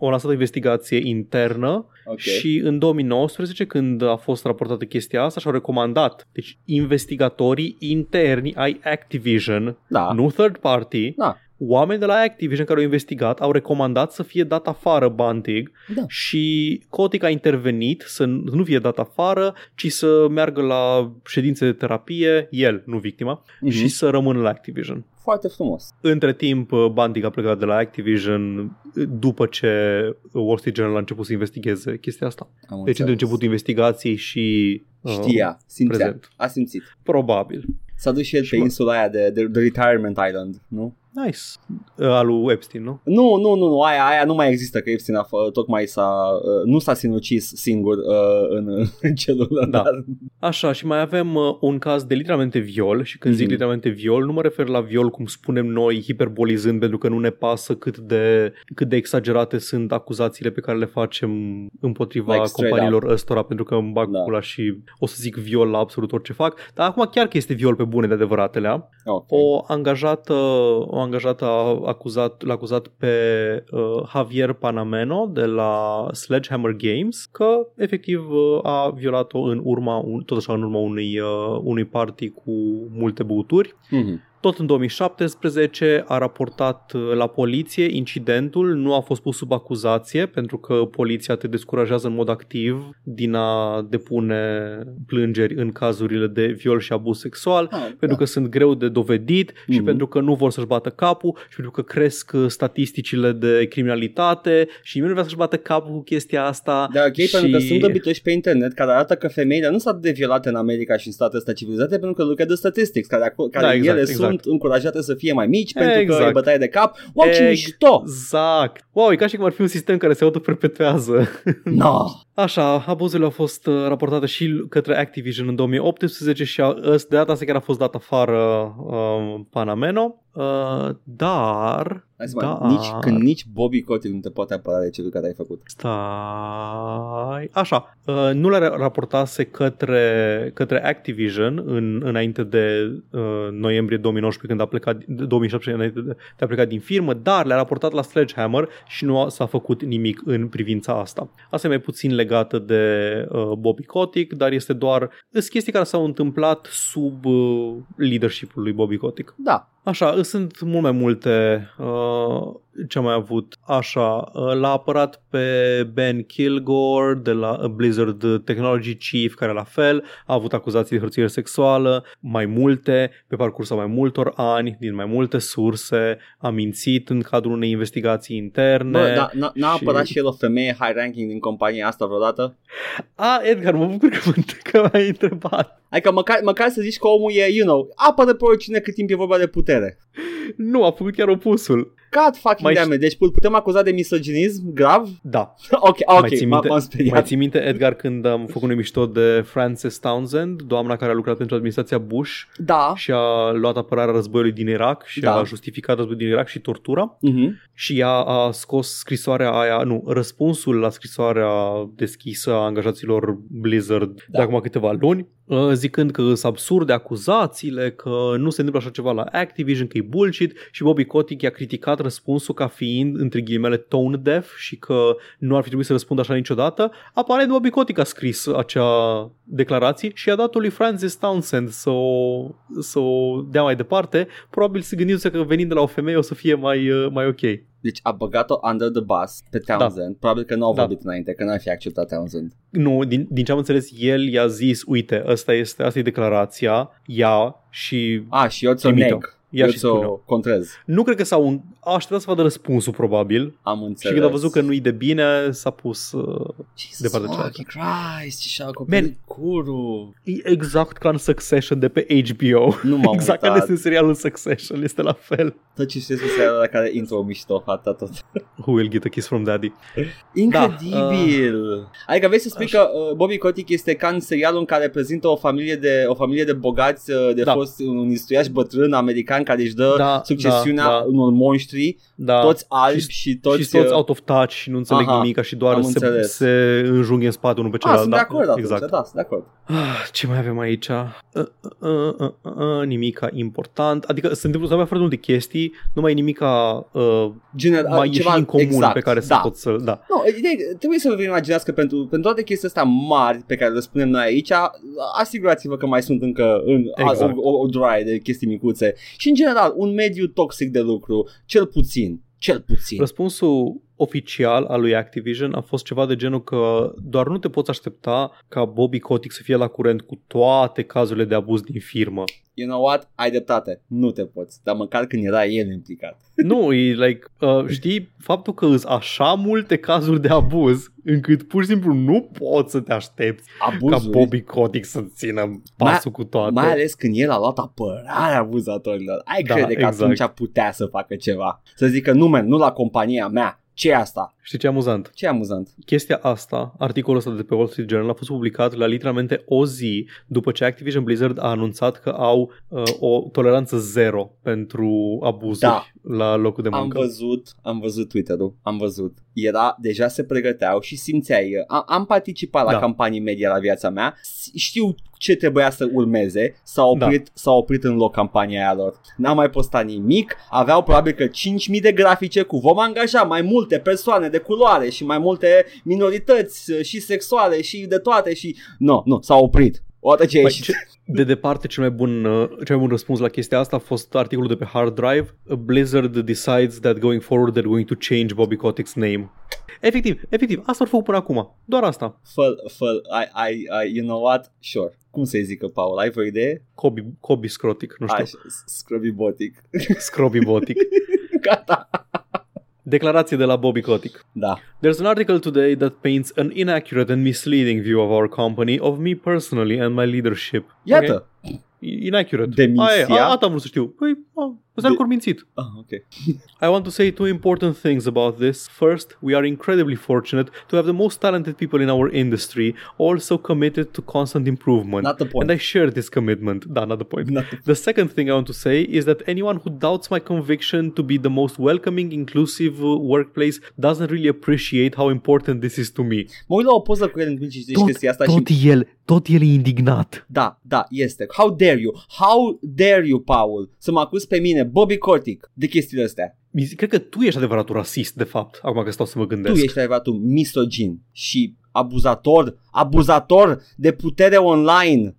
lansat o investigație internă și în 2019, când a fost raportată chestia asta, și-au recomandat, deci, investigatorii interni ai Activision, nu third party, oameni de la Activision care au investigat au recomandat să fie dat afară Bunting și Kotick a intervenit să nu fie dat afară, ci să meargă la ședințe de terapie, el, nu victima, și să rămână la Activision. Foarte frumos. Între timp, Bunting a plecat de la Activision după ce Wall Street Journal a început să investigheze chestia asta. Deci între începutul investigației și știa, simțea, prezent. A simțit. Probabil. S-a dus și el pe insula aia de Retirement Island, nu? Nice. Al lui Epstein, nu? Nu, aia nu mai există, că Epstein tocmai nu s-a sinucis singur în celulă. Da. Dar... Așa, și mai avem un caz de literalmente viol și când zic literalmente viol, nu mă refer la viol cum spunem noi, hiperbolizând, pentru că nu ne pasă cât de exagerate sunt acuzațiile pe care le facem împotriva companiilor ăstora, pentru că îmi bag pula și o să zic viol la absolut orice fac, dar acum chiar că este viol pe bune de adevăratele. Okay. O angajată l-a acuzat pe Javier Panameno de la Sledgehammer Games că efectiv a violat-o în urma unei party cu multe băuturi. Tot în 2017 a raportat la poliție incidentul, nu a fost pus sub acuzație pentru că poliția te descurajează în mod activ din a depune plângeri în cazurile de viol și abuz sexual, pentru că sunt greu de dovedit și pentru că nu vor să-și bată capul și pentru că cresc statisticile de criminalitate și nimeni nu vrea să-și bată capul cu chestia asta. Da, ok, și... pentru că sunt dobitoși pe internet care arată că femeile nu sunt de violate în America și în statele astea civilizate pentru că lucră de statistics, care sunt încurajate să fie mai mici pentru că e bătaie de cap. Wow, ce mișto! Exact! Wow, e ca și cum ar fi un sistem care se autoperpetuează. No. Așa, abuzurile au fost raportate și către Activision în 2018 și de data asta chiar a fost dat afară Panameno. Dar... Nici Bobby Kotick nu te poate apăra de cel care ai făcut. Stai... Așa, nu le raportase către Activision înainte de noiembrie 2019 când a plecat, 2017 înainte de a pleca din firmă, dar le-a raportat la Sledgehammer și nu s-a făcut nimic în privința asta. Asta e mai puțin legată de Bobby Kotick, dar este doar chestii care s-au întâmplat sub leadership-ul lui Bobby Kotick. Da. Așa, sunt mult mai multe ce am mai avut. Așa, l-a apărat pe Ben Kilgore de la Blizzard Technology Chief, care la fel a avut acuzații de hărțuire sexuală, mai multe, pe parcursul mai multor ani, din mai multe surse, a mințit în cadrul unei investigații interne. Bă, dar n-a apărat și el o femeie high ranking din compania asta vreodată? Edgar, mă bucur că m-ai întrebat. Adică măcar să zici că omul e, apără pe oricine cât timp e vorba de putere. Nu, a făcut chiar opusul. God fucking damn it. Deci putem acuza de misoginism grav? Da. Ok, m-am speriat. Mai ții minte, Edgar, când am făcut un mișto de Frances Townsend, doamna care a lucrat în administrația Bush și a luat apărarea războiului din Irak și a justificat războiul din Irak și tortura și ea a scos scrisoarea aia, răspunsul la scrisoarea deschisă a angajaților Blizzard de acum câteva luni, zicând că sunt absurde acuzațiile, că nu se întâmplă așa ceva la Activision, că e bullshit, și Bobby Kotick i-a criticat răspunsul ca fiind, între ghilimele, tone deaf și că nu ar fi trebuit să răspundă așa niciodată. Aparent Bobby Kotick a scris acea declarație și a dat-o lui Frances Townsend să o dea mai departe, probabil se gândindu-se că venind de la o femeie o să fie mai ok. Deci a băgat-o under the bus pe Townsend, probabil că nu au vorbit înainte, că n-ar fi acceptat Townsend. Nu, din ce am înțeles, el i-a zis, uite, asta e declarația, ia și... și eu ți-o neg. Eu ți-o contrez. Nu cred că s-au așteptat să vadă răspunsul, probabil. Am înțeles. Și când a văzut că nu-i de bine, s-a pus departe cealaltă. Jesus Christ, și-a acoperit curul. E exact ca în Succession de pe HBO. Nu m-am exact uitat. Ca este în serialul Succession, este la fel. Tot ce știți cu serialul la care intru o mișto, fata tot. Who will get a kiss from daddy? Incredibil! Adică vei să spui că Bobby Kotick este ca în serialul în care prezintă o familie de bogați, de fost un istuiaș bătrân american care își dă succesiunea unor monștri, toți albi și toți... Și toți out of touch și nu înțeleg nimic, și doar se înjunghe în spate unul pe celălalt. Sunt de acord, sunt de acord. Ce mai avem aici? Nimica important. Adică se întâmplă foarte multe chestii, numai nimica mai ieșit în comun pe care se pot să... Trebuie să vă imaginați că pentru toate chestiile astea mari pe care le spunem noi aici, asigurați-vă că mai sunt încă o droaie de chestii micuțe. Și în general, un mediu toxic de lucru, cel puțin. Răspunsul oficial al lui Activision a fost ceva de genul că doar nu te poți aștepta ca Bobby Kotick să fie la curent cu toate cazurile de abuz din firmă. You know what? Ai dreptate. Nu te poți. Dar măcar când era el implicat. Nu, e like, știi, faptul că îs așa multe cazuri de abuz încât pur și simplu nu poți să te aștepți abuzuri. Ca Bobby Kotick să țină pasul cu toate. Mai ales când el a luat apărarea abuzatorilor. Ai crede că atunci putea să facă ceva. Să zică, nu la compania mea. Ce e asta? Știi ce e amuzant? Chestia asta, articolul ăsta de pe Wall Street Journal a fost publicat la literalmente o zi după ce Activision Blizzard a anunțat că au o toleranță zero pentru abuzuri la locul de muncă. Am văzut Twitter-ul, Era, deja se pregăteau și simțeai, am participat la campanii media la viața mea, știu ce trebuia să urmeze, s-a oprit în loc campania aia lor. N-am mai postat nimic, aveau probabil că 5.000 de grafice cu vom angaja mai multe persoane de culoare și mai multe minorități și sexuale și de toate și... Nu, s-a oprit. Odată ce ești... De departe, cel mai bun răspuns la chestia asta a fost articolul de pe Hard Drive. Blizzard decides that going forward they're going to change Bobby Kotick's name. Efectiv, asta ar făcut până acum. Doar asta. I you know what? Sure. Cum să-i zică, Paul? Ai vreo idee? Kobe Scrotic, nu știu. Scrobibotic. Scrobibotic. Gata. Declarație de la Bobby Kotick. Da. There's an article today that paints an inaccurate and misleading view of our company, of me personally and my leadership. Iată. Okay? Inaccurate. Demisia. Asta am vrut să știu. Păi, s-a curmințit. Okay. I want to say two important things about this. First, we are incredibly fortunate to have the most talented people in our industry, also committed to constant improvement. Not the point. And I share this commitment. Da, not the point. The second thing I want to say is that anyone who doubts my conviction to be the most welcoming, inclusive workplace doesn't really appreciate how important this is to me. Mă uit la o poză cu el în și zici chestia asta și... Tot el e indignat. Da, este. How dare you, Paul, să mă acuzi pe mine, Bobby Kotick, de chestiile astea. Cred că tu ești adevăratul rasist, de fapt, acum că stau să mă gândesc. Tu ești adevăratul misogin și abuzator de putere online.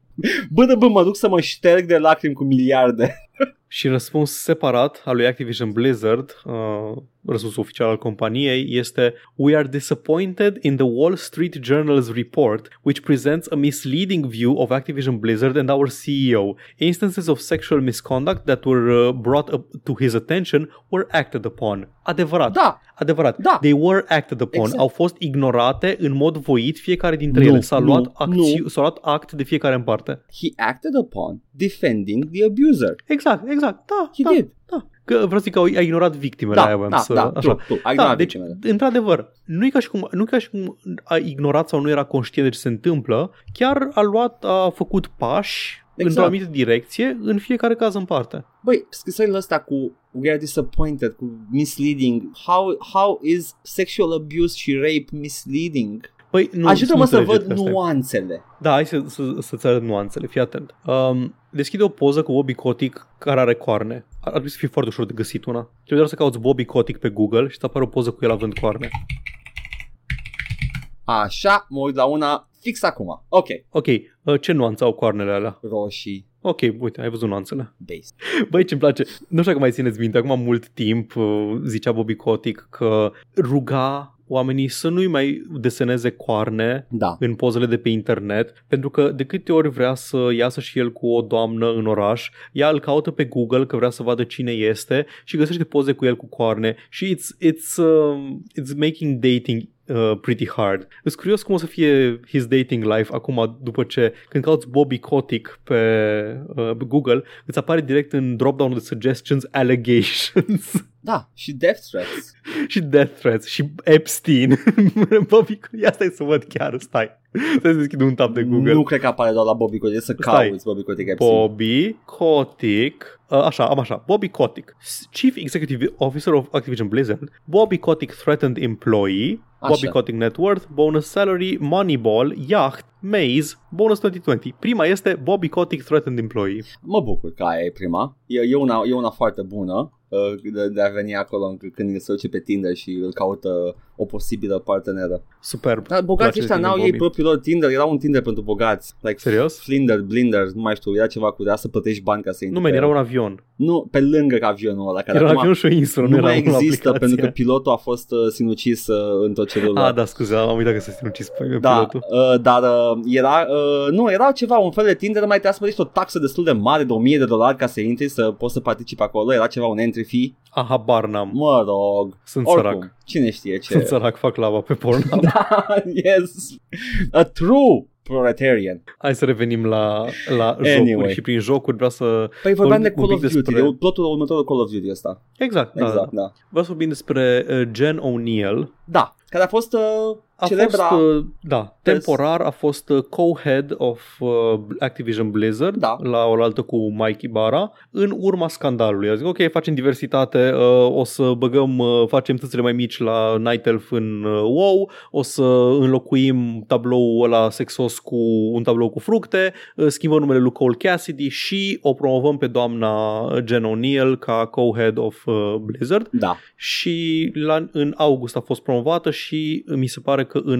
Bă, mă duc să mă șterg de lacrimi cu miliarde. Și răspuns separat al lui Activision Blizzard, răspunsul oficial al companiei, este We are disappointed in the Wall Street Journal's report, which presents a misleading view of Activision Blizzard and our CEO. Instances of sexual misconduct that were brought up to his attention were acted upon. Adevărat. They were acted upon. Exact. Au fost ignorate în mod voit fiecare dintre ele. S-a luat act de fiecare în parte. He acted upon defending the abuser. Exact. Da. Că vreau să zic că a ignorat victimele. Deci, într-adevăr, nu e ca și cum a ignorat sau nu era conștient de ce se întâmplă, chiar a făcut pași într-o anumită direcție, în fiecare caz în parte. Băi, scrisorile astea cu we are disappointed, cu misleading, how is sexual abuse și rape misleading? Păi, ajută-mă să văd nuanțele. Da, hai să-ți arăt nuanțele, fii atent. Deschide o poză cu Bobby Kotick care are coarne. Ar trebui să fie foarte ușor de găsit una. Trebuie doar să cauți Bobby Kotick pe Google și îți apare o poză cu el având coarne. Așa, mă uit la una fix acum. Ok, ce nuanță au coarnele alea? Roșii. Ok, uite, ai văzut nuanțele. Băi, ce-mi place, nu știu că mai țineți minte, acum mult timp zicea Bobby Kotick că ruga oamenii să nu-i mai deseneze coarne în pozele de pe internet, pentru că de câte ori vrea să iasă și el cu o doamnă în oraș, ea îl caută pe Google că vrea să vadă cine este și găsește poze cu el cu coarne și it's making dating pretty hard. Îs curios cum o să fie his dating life acum, după ce când cauți Bobby Kotick pe Google, îți apare direct în drop-down-ul de suggestions allegations. Da, și death threats și Epstein. Bobby Kotick, asta e să văd chiar, stai. Să deschid un tab de Google. Nu cred că apare doar la Bobby Kotick, să cauți Bobby Kotick Epstein. Bobby Kotick, Bobby Kotick, Chief Executive Officer of Activision Blizzard, Bobby Kotick Threatened Employee, așa. Bobby Kotick Net Worth, Bonus Salary, Moneyball, Yacht, Maze, Bonus 2020. Prima este Bobby Kotick Threatened Employee. Mă bucur că aia e prima. E una foarte bună de a veni acolo când se duce pe Tinder și îl caută o posibilă parteneră. Superb. Dar bogații ăștia n-au ei propriul lor Tinder. Era un Tinder pentru bogați. Like, serios? Flinder, Blinder, nu mai știu. Era ceva cu de să plătești bani ca să intri. Nu, era un avion. Nu, pe lângă avionul ăla. Care era avion și o insulă. Nu mai există pentru că pilotul a fost sinucis într-o celulă. Da, scuze, am uitat că s-a sinucis pilotul. Era ceva, un fel de Tinder, mai trebuia să plătești o taxă destul de mare de $1,000 ca să intri, să poți să participi acolo. Era ceva, un entry fee. Habar n-am. Mă rog. Sunt oricum, sărac. Cine știe ce. Sunt sărac, fac lava pe Pornhub. Da, yes. A true proletarian. Hai să revenim la jocuri și prin jocuri vreau să... Păi vorbeam de Call of Duty, plotul următorul Call of Duty ăsta. Exact, da. Vreau să vorbim despre Jen Oneal. Da, care a fost... temporar a fost co-head of Activision Blizzard la oaltă cu Mike Ybarra în urma scandalului. A zis, ok, facem diversitate, o să facem tâțele mai mici la Night Elf în WoW, o să înlocuim tabloul ăla sexos cu un tablou cu fructe, schimbăm numele lui Cole Cassidy și o promovăm pe doamna Jen Oneal ca co-head of Blizzard. Da. Și în august a fost promovată și și mi se pare că în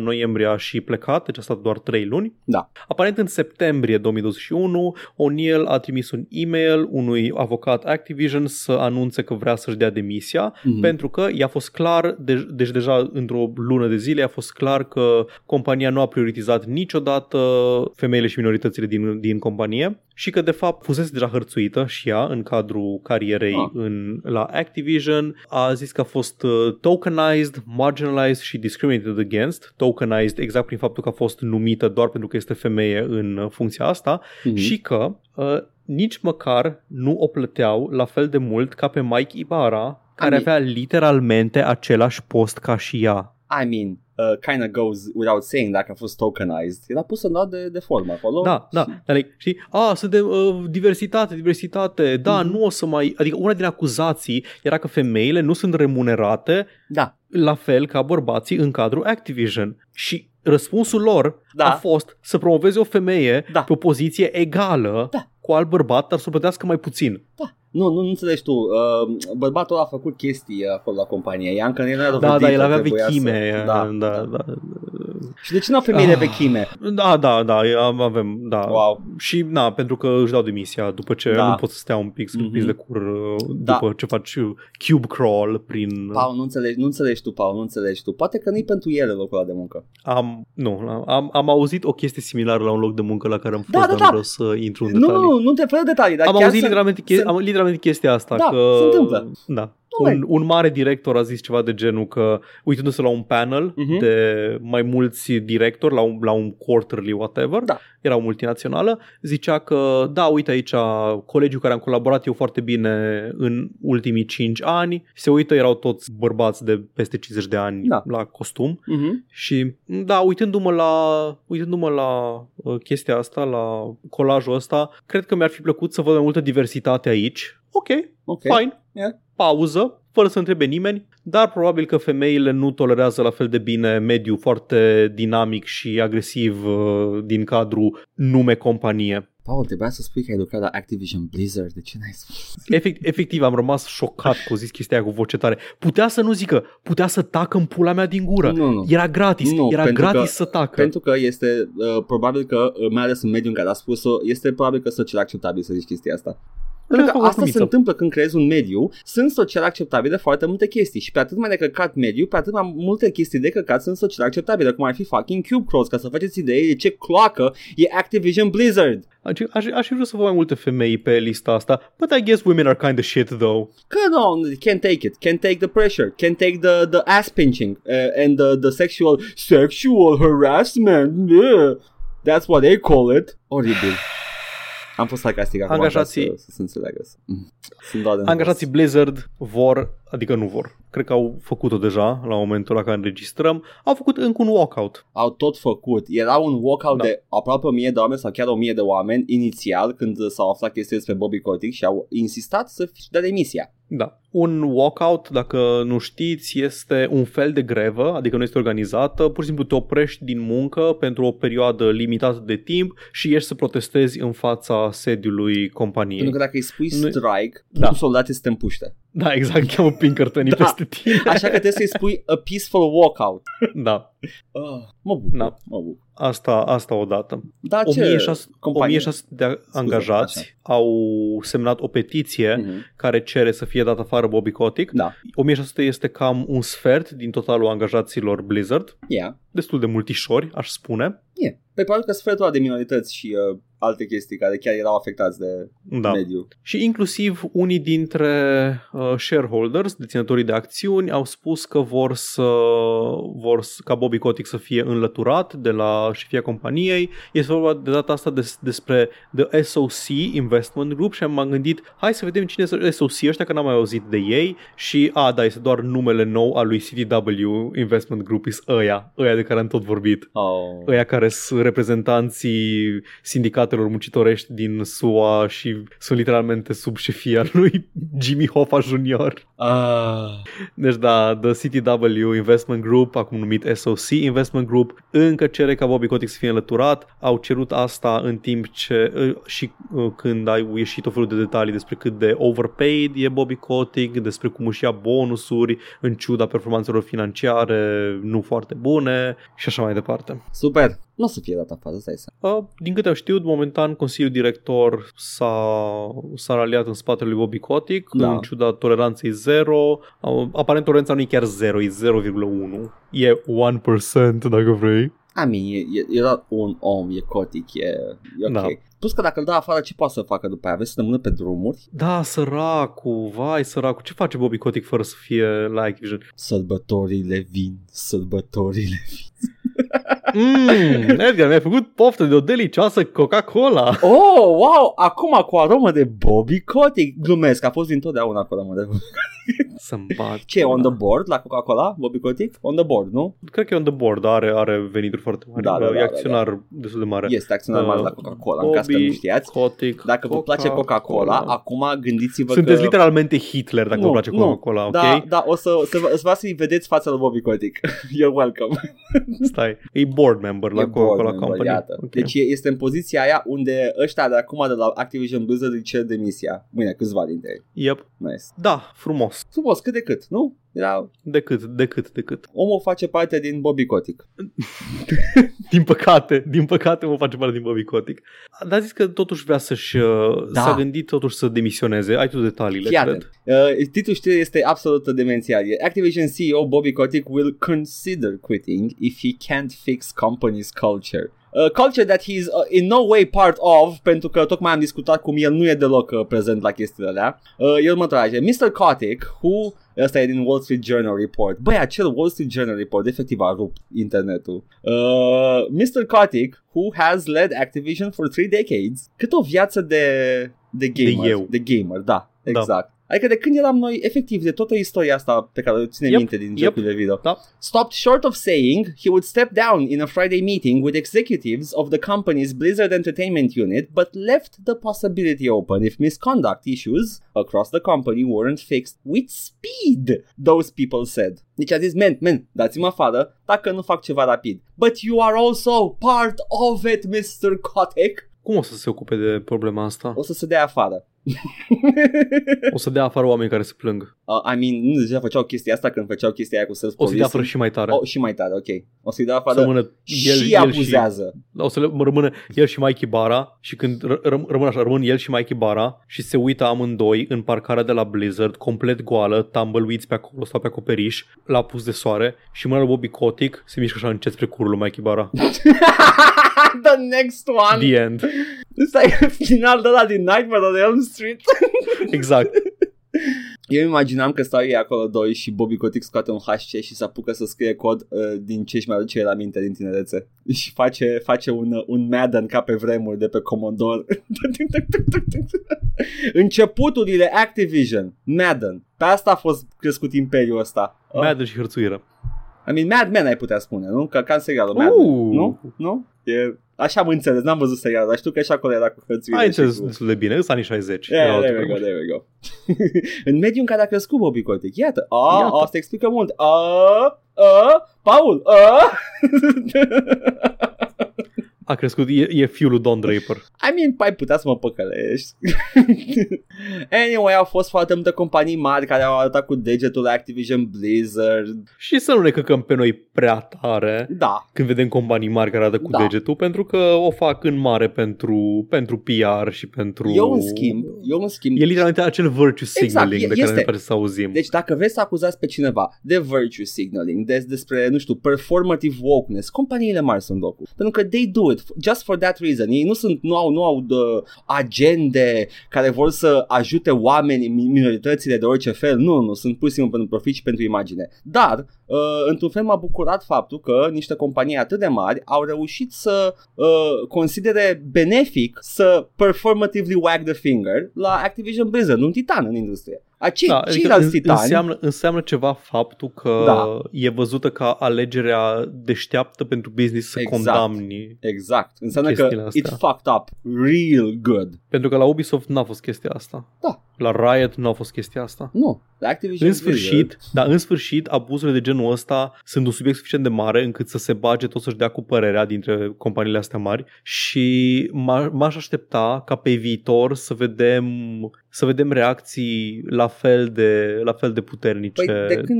noiembrie a și plecat, deci a stat doar 3 luni. Da. Aparent în septembrie 2021, Oneal a trimis un e-mail unui avocat Activision să anunțe că vrea să-și dea demisia, pentru că i-a fost clar, deci deja într-o lună de zile, a fost clar că compania nu a prioritizat niciodată femeile și minoritățile din companie și că de fapt fusese deja hărțuită și ea în cadrul carierei la Activision. A zis că a fost tokenized, marginalized și discriminated against. Tokenized exact prin faptul că a fost numită doar pentru că este femeie în funcția asta și că nici măcar nu o plăteau la fel de mult ca pe Mike Ybarra, care avea literalmente același post ca și ea. Kind of goes without saying, dacă a fost tokenized. Era pusă în de formă acolo. Da, adică, știi? Suntem diversitate, da, nu o să mai... Adică una din acuzații era că femeile nu sunt remunerate la fel ca bărbații în cadrul Activision. Și răspunsul lor a fost să promoveze o femeie pe o poziție egală cu alt bărbat, dar să plătească mai puțin. Da. Nu înțelegi tu, bărbatul a făcut chestii acolo la companie, ea încă nu era dovedit. Da, el avea vechime. Și de ce nu au femeile vechime? Wow. Și pentru că își dau demisia după ce nu pot să stea un pic scârpiți de cur după ce faci cube crawl prin... Paul, nu înțelegi tu. Poate că nu-i pentru ele locul ăla de muncă. Am auzit o chestie similară la un loc de muncă la care am fost, dar vreau să intru în detalii. Nu te fără detalii. Dar am chiar auzit literalmente chestia asta. Că se întâmplă. Da. Un mare director a zis ceva de genul că, uitându-se la un panel de mai mulți directori, la un quarterly whatever, era o multinațională, zicea că, uite aici, colegiul care am colaborat eu foarte bine în ultimii 5 ani, se uită, erau toți bărbați de peste 50 de ani la costum și, uitându-mă la chestia asta, la colajul ăsta, cred că mi-ar fi plăcut să văd mai multă diversitate aici. Ok, fine. Yeah. Pauză, fără să întrebe nimeni, dar probabil că femeile nu tolerează la fel de bine mediul foarte dinamic și agresiv din cadrul nume companie. Paul, trebuia să spui că ai lucrat la Activision Blizzard, de ce n-ai spus? Efectiv, am rămas șocat că o zis chestia aia cu voce tare. Putea să nu zică, putea să tacă în pula mea din gură. Nu. Era gratis, să tacă. Pentru că este probabil că, mai ales în mediul în care a spus-o, este probabil că social acceptabil să zici chestia asta. Pentru că asta se întâmplă când creezi un mediu, sunt social acceptabile foarte multe chestii și pe atât mai necăcat mediu, pe atât mai multe chestii de căcat sunt social acceptabile, cum ar fi fucking Cube Cross, ca să faceți idei de ce cloacă e Activision Blizzard. Aș fi vrut să văd mai multe femei pe lista asta, but I guess women are kind of shit though. Come on, can't take it, can't take the pressure, can't take the ass pinching and the sexual harassment, that's what they call it. Oribil. Am fost sarcastic acum, să se înțeleagă. Angajații Blizzard cred că au făcut-o deja la momentul la care înregistrăm, au făcut încă un walkout. Au tot făcut, era un walkout de aproape 1000 de oameni sau chiar 1000 de oameni inițial când s-au aflat chestia despre Bobby Kotick și au insistat să dea demisia. Da. Un walkout, dacă nu știți, este un fel de grevă, adică nu este organizată, pur și simplu te oprești din muncă pentru o perioadă limitată de timp și ești să protestezi în fața sediului companiei. Pentru că dacă îi spui strike, soldații se te împuște. Da, exact, cheamă Pinkertonii peste tine. Așa că trebuie să-i spui a peaceful walkout. Da. Mă bucur. Asta odată. Da, 1600 de angajați au semnat o petiție care cere să fie dat afară Bobby Kotick. 1600 este cam un sfert din totalul angajaților Blizzard. Destul de multișori, aș spune. Păi probabil că sfertul de minorități și alte chestii care chiar erau afectați de mediu. Și inclusiv unii dintre shareholders, deținătorii de acțiuni, au spus că vor ca Bobby Kotick să fie înlăturat de la șefia companiei. Este vorba de data asta despre The SOC Investment Group și am gândit, hai să vedem cine sunt SOC ăștia, că n-am mai auzit de ei și este doar numele nou al lui CDW Investment Group, is ăia de care am tot vorbit. Ăia care sunt reprezentanții sindicatelor muncitorești din SUA și sunt literalmente sub șefia lui Jimmy Hoffa Jr. Deci da, The CTW Investment Group, acum numit SOC Investment Group, încă cere ca Bobby Kotick să fie înlăturat. Au cerut asta în timp ce și când au ieșit o felul de detalii despre cât de overpaid e Bobby Kotick, despre cum își ia bonusuri în ciuda performanțelor financiare nu foarte bune și așa mai departe. Super! Nu o să fie dat afară, stai să... Din câte am știut, momentan Consiliul Director s-a raliat în spatele lui Bobby Kotick, da. În ciuda toleranței zero. Aparent toleranța nu e chiar zero, e 0,1. E 1% dacă vrei. Era un om, e Kotick, e ok. Da. Plus că dacă îl dă afară, ce poate să facă după aia? Vezi să rămână pe drumuri? Da, săracul, vai săracul. Ce face Bobby Kotick fără să fie la Activision? Sărbătorile vin. Edgar, mi-ai făcut poftă de o delicioasă Coca-Cola. Oh, wow, acum cu aromă de Bobby Kotick. Glumesc, a fost dintotdeauna cu aromă de Bobby Kotick. Să-mi bat. Ce, on the board la Coca-Cola, Bobby Kotick? On the board, nu? Cred că e on the board, are venituri foarte mari. Da, e acționar destul de mare. Este acționar mare la Coca-Cola, Bobby, în caz că nu știați Kotick. Dacă vă place Coca-Cola, acum gândiți-vă. Sunteți că... literalmente Hitler dacă vă place Coca-Cola, ok? Da, o să-i vedeți fața lui Bobby Kotick. You're welcome. Stai, e board member la Coca-Cola Company. Okay. Deci este în poziția aia unde ăștia de acum de la Activision Blizzard îi cer demisia. Bine, câțiva dintre ei. Yep. Nice. Da, frumos. Frumos, cât de cât, nu? Era... Decât. Omul face parte din Bobby Kotick. Din păcate omul face parte din Bobby Kotick. Dar zis că totuși vrea să-și... Da. S-a gândit totuși să demisioneze. Ai tu detaliile, cred. Titlul știrii este absolut demențial. Activision CEO Bobby Kotick will consider quitting if he can't fix company's culture. A culture that he is in no way part of, pentru că tocmai am discutat cum el nu e deloc prezent la chestiile alea. E următoarea. Mr. Kotick, who... Asta e din Wall Street Journal Report. Băi, acel Wall Street Journal Report efectiv a rupt internetul. Mr. Kotick, who has led Activision for 3 decades. Cât o viață de gamer. De gamer, da, exact. Da. Adică de când eram noi, efectiv, de toată istoria asta pe care o ține minte din jocurile video. Da. Stopped short of saying he would step down in a Friday meeting with executives of the company's Blizzard Entertainment unit, but left the possibility open if misconduct issues across the company weren't fixed with speed, those people said. Deci a zis, man, dați-mă afară dacă nu fac ceva rapid. But you are also part of it, Mr. Kotick. Cum o să se ocupe de problema asta? O să se dea afară. O să dea afară oameni care se plâng. Nu deja făceau chestia asta când făceau chestia aia cu self-policing. O să dea afară și mai tare. Și mai tare, ok. O să-i dea afară și abuzează. O să rămână el și Mike Ybarra și când rămân el și Mike Ybarra și se uită amândoi în parcarea de la Blizzard, complet goală, tumbleweeds pe acolo, stau pe acoperiș, la pus de soare și mâna lui Bobby Kotick se mișcă așa încet spre curul lui Mike Ybarra. The next one. The end. Ăsta e final de la din Nightmare on Elm Street. Exact. Eu imaginam că stau ei acolo doi și Bobby Kotick scoate un HC și se apucă să scrie cod din ce-și mai aduce el aminte din tinerețe. Și face un Madden ca pe vremuri de pe Commodore. Începuturile Activision, Madden. Pe asta a fost crescut imperiul ăsta. Madden și hârțuiră. Mad Men ai putea spune, nu? Ca în serialul Mad Men, nu? E... Așa am înțeles, n-am văzut serialul, dar știu că și acolo era cu hărțuire. Ai înțeles destul de bine, ăsta anii 60. There we go. În mediul în care a crescut Bobby Kotick, iată. Asta explică mult. Paul, a crescut, e fiul lui Don Draper. Ai putea să mă păcălești. Anyway, au fost foarte multe companii mari care au arătat cu degetul la Activision Blizzard. Și să nu ne căcăm pe noi prea tare, da. Când vedem companii mari care arată cu degetul, pentru că o fac în mare pentru PR și pentru... Eu în schimb... E literalmente acel virtue signaling care ne place să auzim. Deci dacă vreți să acuzați pe cineva de virtue signaling, despre, nu știu, performative wokeness, companiile mari sunt locul. Pentru că they do it just for that reason. Ei nu au agende care vor să ajute oamenii, minoritățile de orice fel. Nu, sunt pur și simplu pentru profit și pentru imagine. Dar, într-un fel m-a bucurat faptul că niște companii atât de mari au reușit să considere benefic să performatively wag the finger la Activision Blizzard, un titan în industrie. Înseamnă ceva faptul că e văzută ca alegerea deșteaptă pentru business să condamni. Exact. Înseamnă că it fucked up real good. Pentru că la Ubisoft n-a fost chestia asta. Da. La Riot nu a fost chestia asta. Nu. Activision în sfârșit, Blizzard. Dar în sfârșit abuzurile de genul ăsta sunt un subiect suficient de mare încât să se bage tot să-și dea cu părerea dintre companiile astea mari și m-aș aștepta ca pe viitor să vedem reacții la fel de puternice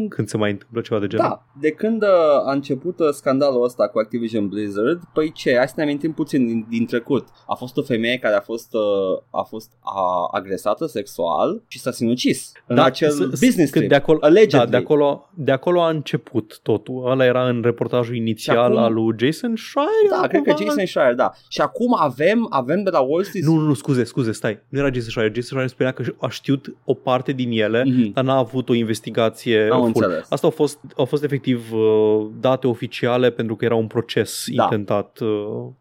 când se mai întâmplă ceva de genul. Da, de când a început scandalul ăsta cu Activision Blizzard, păi ce, hai să ne amintim puțin din trecut. A fost o femeie care a fost agresată sexual și s-a sinucis în acel business trip. De acolo a început totul. Ăla era în reportajul inițial al lui Jason Schreier. Da, cred că Jason Schreier, da. Și acum avem de la Wall Street... Nu, scuze, stai. Nu era Jason Schreier. Jason Schreier spunea că a știut o parte din ele, dar n-a avut o investigație. Asta au fost efectiv date oficiale pentru că era un proces intentat.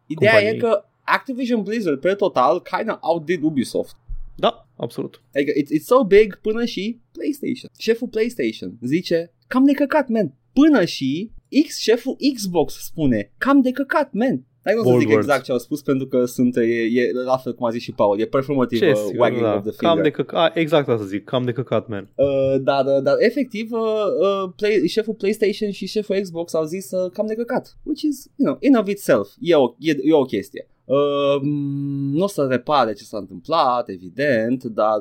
Ideea companiei. E că Activision Blizzard pe total kinda outdid Ubisoft. Da, absolut. Adică it's so big până și PlayStation. Șeful PlayStation zice, cam de căcat, man. Până și șeful Xbox spune, cam de căcat, man. Dar nu o să zic exact ce au spus pentru că e la fel cum a zis și Paul, e performative wagging of the finger. Cam de căcat, exact asta zic, cam de căcat, man. Dar efectiv șeful PlayStation și șeful Xbox au zis cam de căcat, which is, in of itself, e o chestie. Nu o să repare ce s-a întâmplat, evident, dar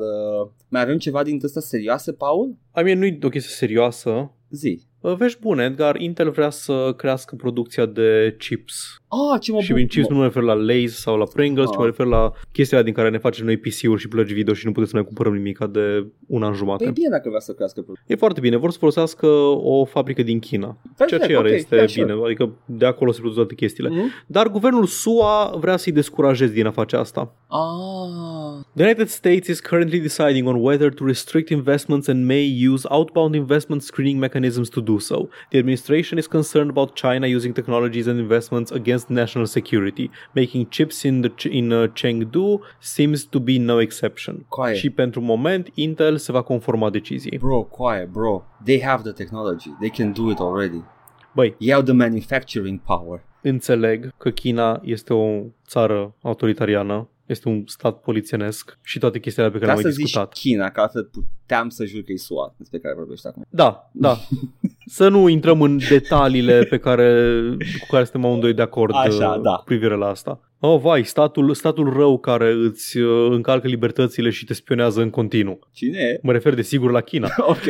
mai avem ceva din astea serioase, Paul? Nu-i o chestie serioasă. Zi. Vești bune, Edgar, Intel vrea să crească producția de chips. Și prin chips nu mă refer la Lay's sau la Pringles, ci mă refer la chestiile din care ne facem noi PC-uri și plăci video și nu putem să ne cumpărăm nimica de un an jumate. E bine dacă vrea să crească producția. E foarte bine, vor să folosească o fabrică din China. Ceea ce este bine, adică de acolo se produc toate chestiile. Mm-hmm. Dar guvernul SUA vrea să-i descurajeze din a face asta. The United States is currently deciding on whether to restrict investments and may use outbound investment screening mechanisms to do so. The administration is concerned about China using technologies and investments against national security. Making chips in Chengdu seems to be no exception. Quiet. Și pentru moment Intel se va conforma deciziei. Bro, they have the technology. They can do it already. Ei au the manufacturing power. Înțeleg că China este o țară autoritariană. Este un stat polițienesc și toate chestiile pe care le-am discutat. Ca să zici China, ca să puteam să jur că e SUA, despre care vorbești acum. Da. Să nu intrăm în detaliile cu care suntem amândoi de acord. Așa, cu privire la asta. Oh, vai, statul rău care îți încalcă libertățile și te spionează în continuu. Cine e? Mă refer desigur la China. Ok.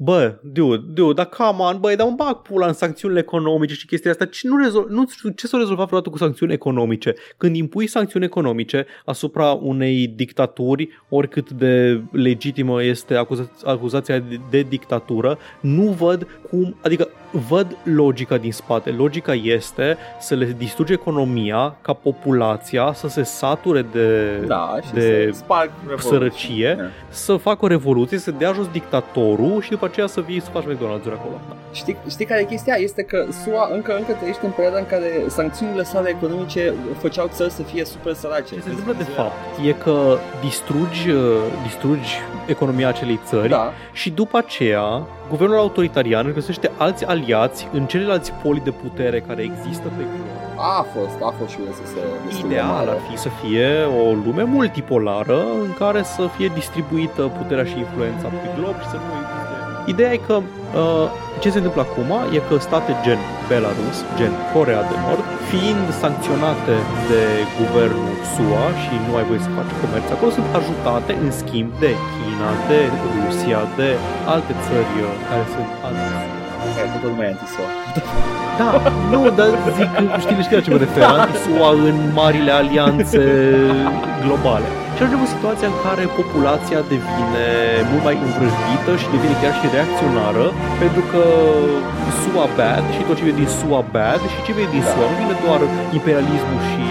Bă, dude, dar come on, dar îmi bag pula în sancțiunile economice și chestia asta. Nu știu ce s-a rezolvat vreodată cu sancțiuni economice. Când impui sancțiuni economice asupra unei dictaturi, oricât de legitimă este acuzația de dictatură, nu văd cum... Adică văd logica din spate. Logica este să le distrugi economia ca populația să se sature de sărăcie, să facă o revoluție, să dea jos dictatorul și după aceea să vii să faci McDonald's-uri acolo. Știi care e chestia? Este că SUA încă trăiește în perioada în care sancțiunile sale economice făceau țări să fie super sărace. Ce se întâmplă de fapt e că distrugi economia acelei țări și după aceea guvernul autoritarian își găsește alți aliați în celelalte poli de putere care există pe lume. A fost și să se... Ideal ar fi să fie o lume multipolară în care să fie distribuită puterea și influența pe glob și să nu existe. Ideea e că ce se întâmplă acum e că state gen Belarus, gen Corea de Nord, fiind sancționate de guvernul SUA și nu ai voie să faci comerț acolo, sunt ajutate în schimb de China, de Rusia, de alte țări care sunt alte. Totul mai anti-SUA. Da, nu, dar zic, știi la ce mă refer, anti-SUA în marile alianțe globale. Și ajungem în situația în care populația devine mult mai învrăjdită și devine chiar și reacționară, pentru că SUA bad și tot ce vine din SUA bad și ce vine din SUA nu vine doar imperialismul și...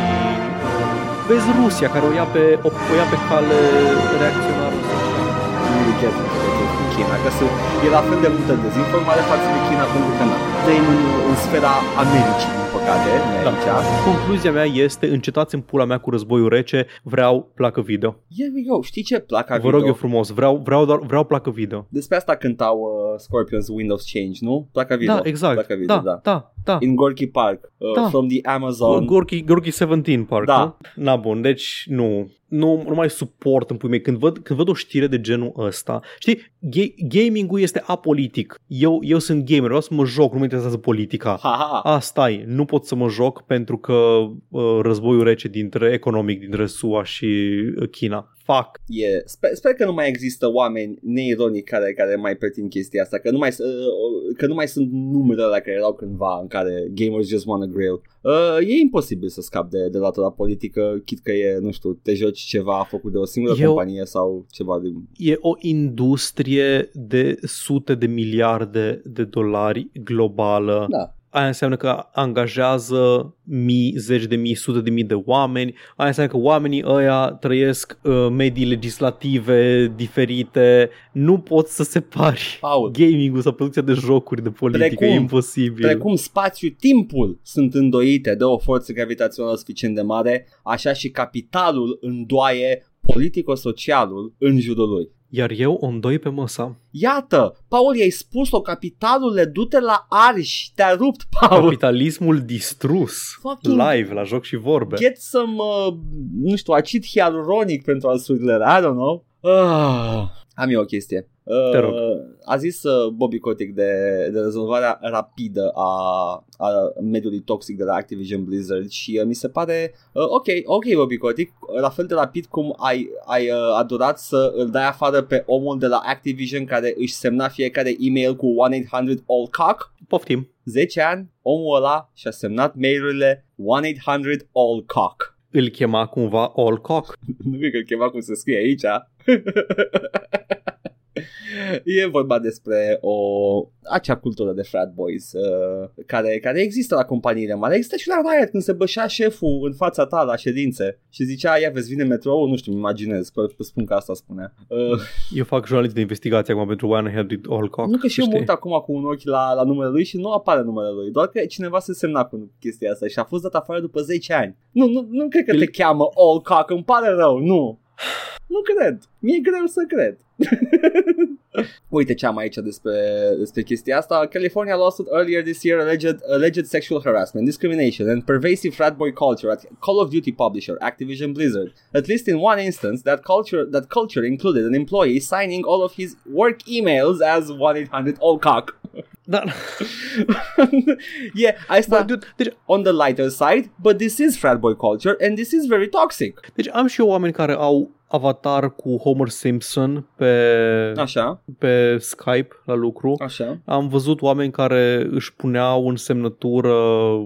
Vezi Rusia care o ia pe cale reacționară. Nu e chiar. China, că e la fel de multă dezinformare față de China pentru că n-am. de în sfera Americii, din păcate, da. Aici. Concluzia mea este, încetați în pula mea cu războiul rece, vreau placă video. Eu, știi ce? Placa video. Vă rog eu frumos, vreau placă video. Despre asta cântau Scorpions Windows Change, nu? Placa video. Da, exact. Placa video, da. In Gorky Park, da. From the Amazon. Gorky 17 Park, da. Nu? Na, bun, deci nu mai suport în pui mei. Când văd o știre de genul ăsta, știi, gaming-ul este apolitic. Eu sunt gamer, vreau să mă joc, nu mă interesează politica. Asta e, nu pot să mă joc pentru că războiul rece dintre SUA și China. Fuck. Yeah. Sper că nu mai există oameni neironici care mai pretind chestia asta, că nu mai sunt numele alea care erau cândva în care gamers just wanna grill. E imposibil să scapi de latura politică, chit că e, nu știu, te joci ceva făcut de o singură companie sau ceva de... E o industrie de sute de miliarde de dolari globală. Da. Aia înseamnă că angajează mii, zeci de mii, sute de mii de oameni. Aia înseamnă că oamenii ăia trăiesc medii legislative diferite. Nu poți să separi gaming-ul sau producția de jocuri de politică, e imposibil. Precum spațiu-timpul sunt îndoite de o forță gravitațională suficient de mare, așa și capitalul îndoaie politico-socialul în jurul lui. Iar eu o îndoi pe măsa. Iată, Paul, i-ai spus-o, capitalule, du-te la arși, te-a rupt, Paul. Capitalismul distrus, live, la Joc și Vorbe. Get some, nu știu, acid hialuronic pentru alsurile, I don't know. Am eu o chestie. Te rog. A zis Bobby Kotick de rezolvarea rapidă a mediului toxic de la Activision Blizzard și mi se pare ok Bobby Kotick, la fel de rapid cum ai adorat să îl dai afară pe omul de la Activision care își semna fiecare e-mail cu 1-800-ALL-COCK. Poftim. 10 ani omul ăla și-a semnat mail-urile 1-800-ALL-COCK. Îl chema cumva ALL-COCK? Nu cred că îl chema cum se scrie aici. E vorba despre acea cultură de frat boys care există la companiile mari. Există și la Riot când se bășea șeful în fața ta la ședințe și zicea, ia vezi, vine metroul, nu știu, imaginez, spun că asta spunea. Eu fac jurnalist de investigație acum pentru One Headed All Cock. Nu că și eu mult acum cu un ochi la numele lui și nu apare numele lui, doar că cineva se semna cu chestia asta și a fost dat afară după 10 ani. Nu cred că te cheamă All Cock, îmi pare rău, nu. Nu cred, mi-e greu să cred. Uite ce am aici despre chestia asta. California lawsuit earlier this year alleged sexual harassment, discrimination and pervasive frat boy culture at Call of Duty publisher Activision Blizzard. At least in one instance, that culture included an employee signing all of his work emails as 1-800-ALL-COCK. Da. Yeah, I started on the lighter side, but this is frat boy culture and this is very toxic. Deci am și eu oameni care au avatar cu Homer Simpson pe Skype la lucru. Așa. Am văzut oameni care își puneau în semnătură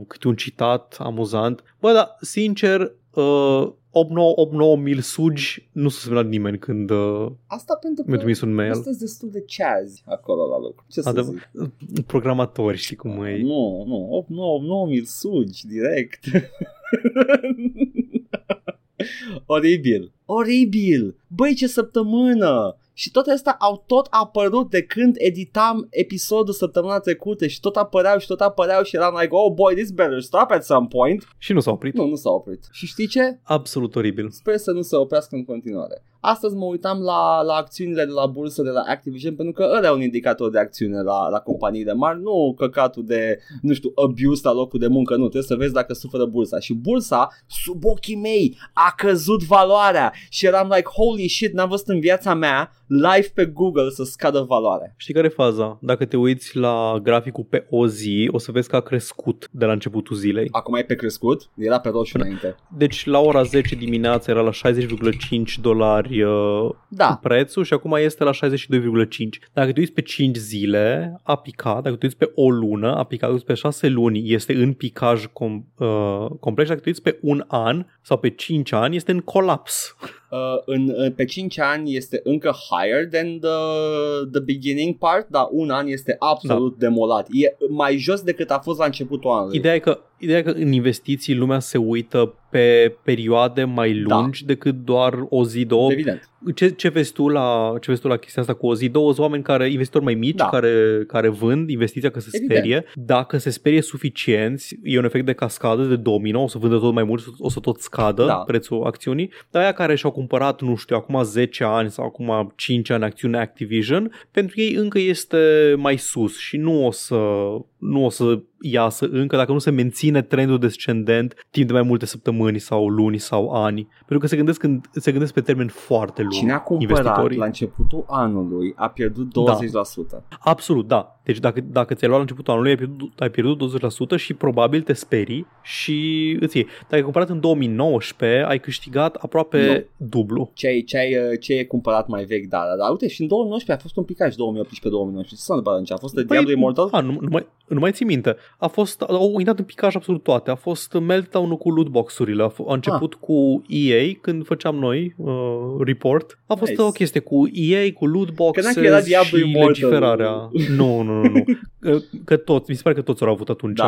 câte un citat amuzant. Bă, dar sincer, 8-9 mil sugi, nu s-a semnat nimeni când asta pentru mi-a trimis un mail. Asta-s destul de ceazi acolo la loc. Ce să zic? Programatori, știi cum e. Nu, 8-9 mil sugi, direct. Oribil. Băi, ce săptămână. Și tot asta au tot apărut de când editam episodul săptămâna trecută și tot apăreau și eram like, oh boy, this better stop at some point. Și nu s-a oprit. Nu s-a oprit. Și știi ce? Absolut oribil. Sper să nu se oprească în continuare. Astăzi mă uitam la acțiunile de la bursă de la Activision, pentru că ăla e un indicator de acțiune la companiile mari, nu căcatul de, nu știu, abuse la locul de muncă, nu, trebuie să vezi dacă suferă bursa. Și bursa, sub ochii mei, a căzut valoarea și eram like, holy shit, n-am văzut în viața mea live pe Google să scadă valoarea. Știi care e faza? Dacă te uiți la graficul pe o zi, o să vezi că a crescut de la începutul zilei. Acum e pe crescut? Era pe roșu înainte. Deci la ora 10 dimineața era la $60.50 prețul și acum este la 62,5. Dacă te uiți pe 5 zile, a picat. Dacă te uiți pe o lună, a picat. Dacă te uiți pe 6 luni, este în picaj complet. Dacă te uiți pe un an sau pe 5 ani, este în colaps. Pe 5 ani este încă higher than the beginning part, dar un an este absolut demolat. E mai jos decât a fost la începutul anului. Ideea e că Ideea că în investiții lumea se uită pe perioade mai lungi decât doar o zi, două. Evident. Ce vezi tu la chestia asta cu o zi, două, oameni care, investitori mai mici, care vând investiția că se sperie. Dacă se sperie suficienți, e un efect de cascadă, de domino, o să vândă tot mai mult, o să tot scadă prețul acțiunii. Dar aia care și-au cumpărat, nu știu, acum 10 ani sau acum 5 ani acțiune Activision, pentru ei încă este mai sus și nu o să iasă încă dacă nu se menține trendul descendent timp de mai multe săptămâni sau luni sau ani. Pentru că se gândesc pe termen foarte lung. Cine a cumpărat la începutul anului a pierdut 20%. Absolut, da. Deci dacă ți-ai luat la începutul anului, ai pierdut 20% și probabil te sperii și îți iei. Dacă ai cumpărat în 2019, ai câștigat aproape dublu. Ce ai cumpărat mai vechi, dar uite, și în 2019 a fost un picaj, 2018-2019. Ce s-a întâmplat? A fost Diablo Immortal? Nu mai țin minte. Au intrat în picaj absolut toate. A fost meltdown-ul cu lootbox-urile. A început cu EA când făceam noi report. A fost o chestie cu EA, cu lootbox și legiferarea. Nu. Că toți, mi se pare că toți au avut atunci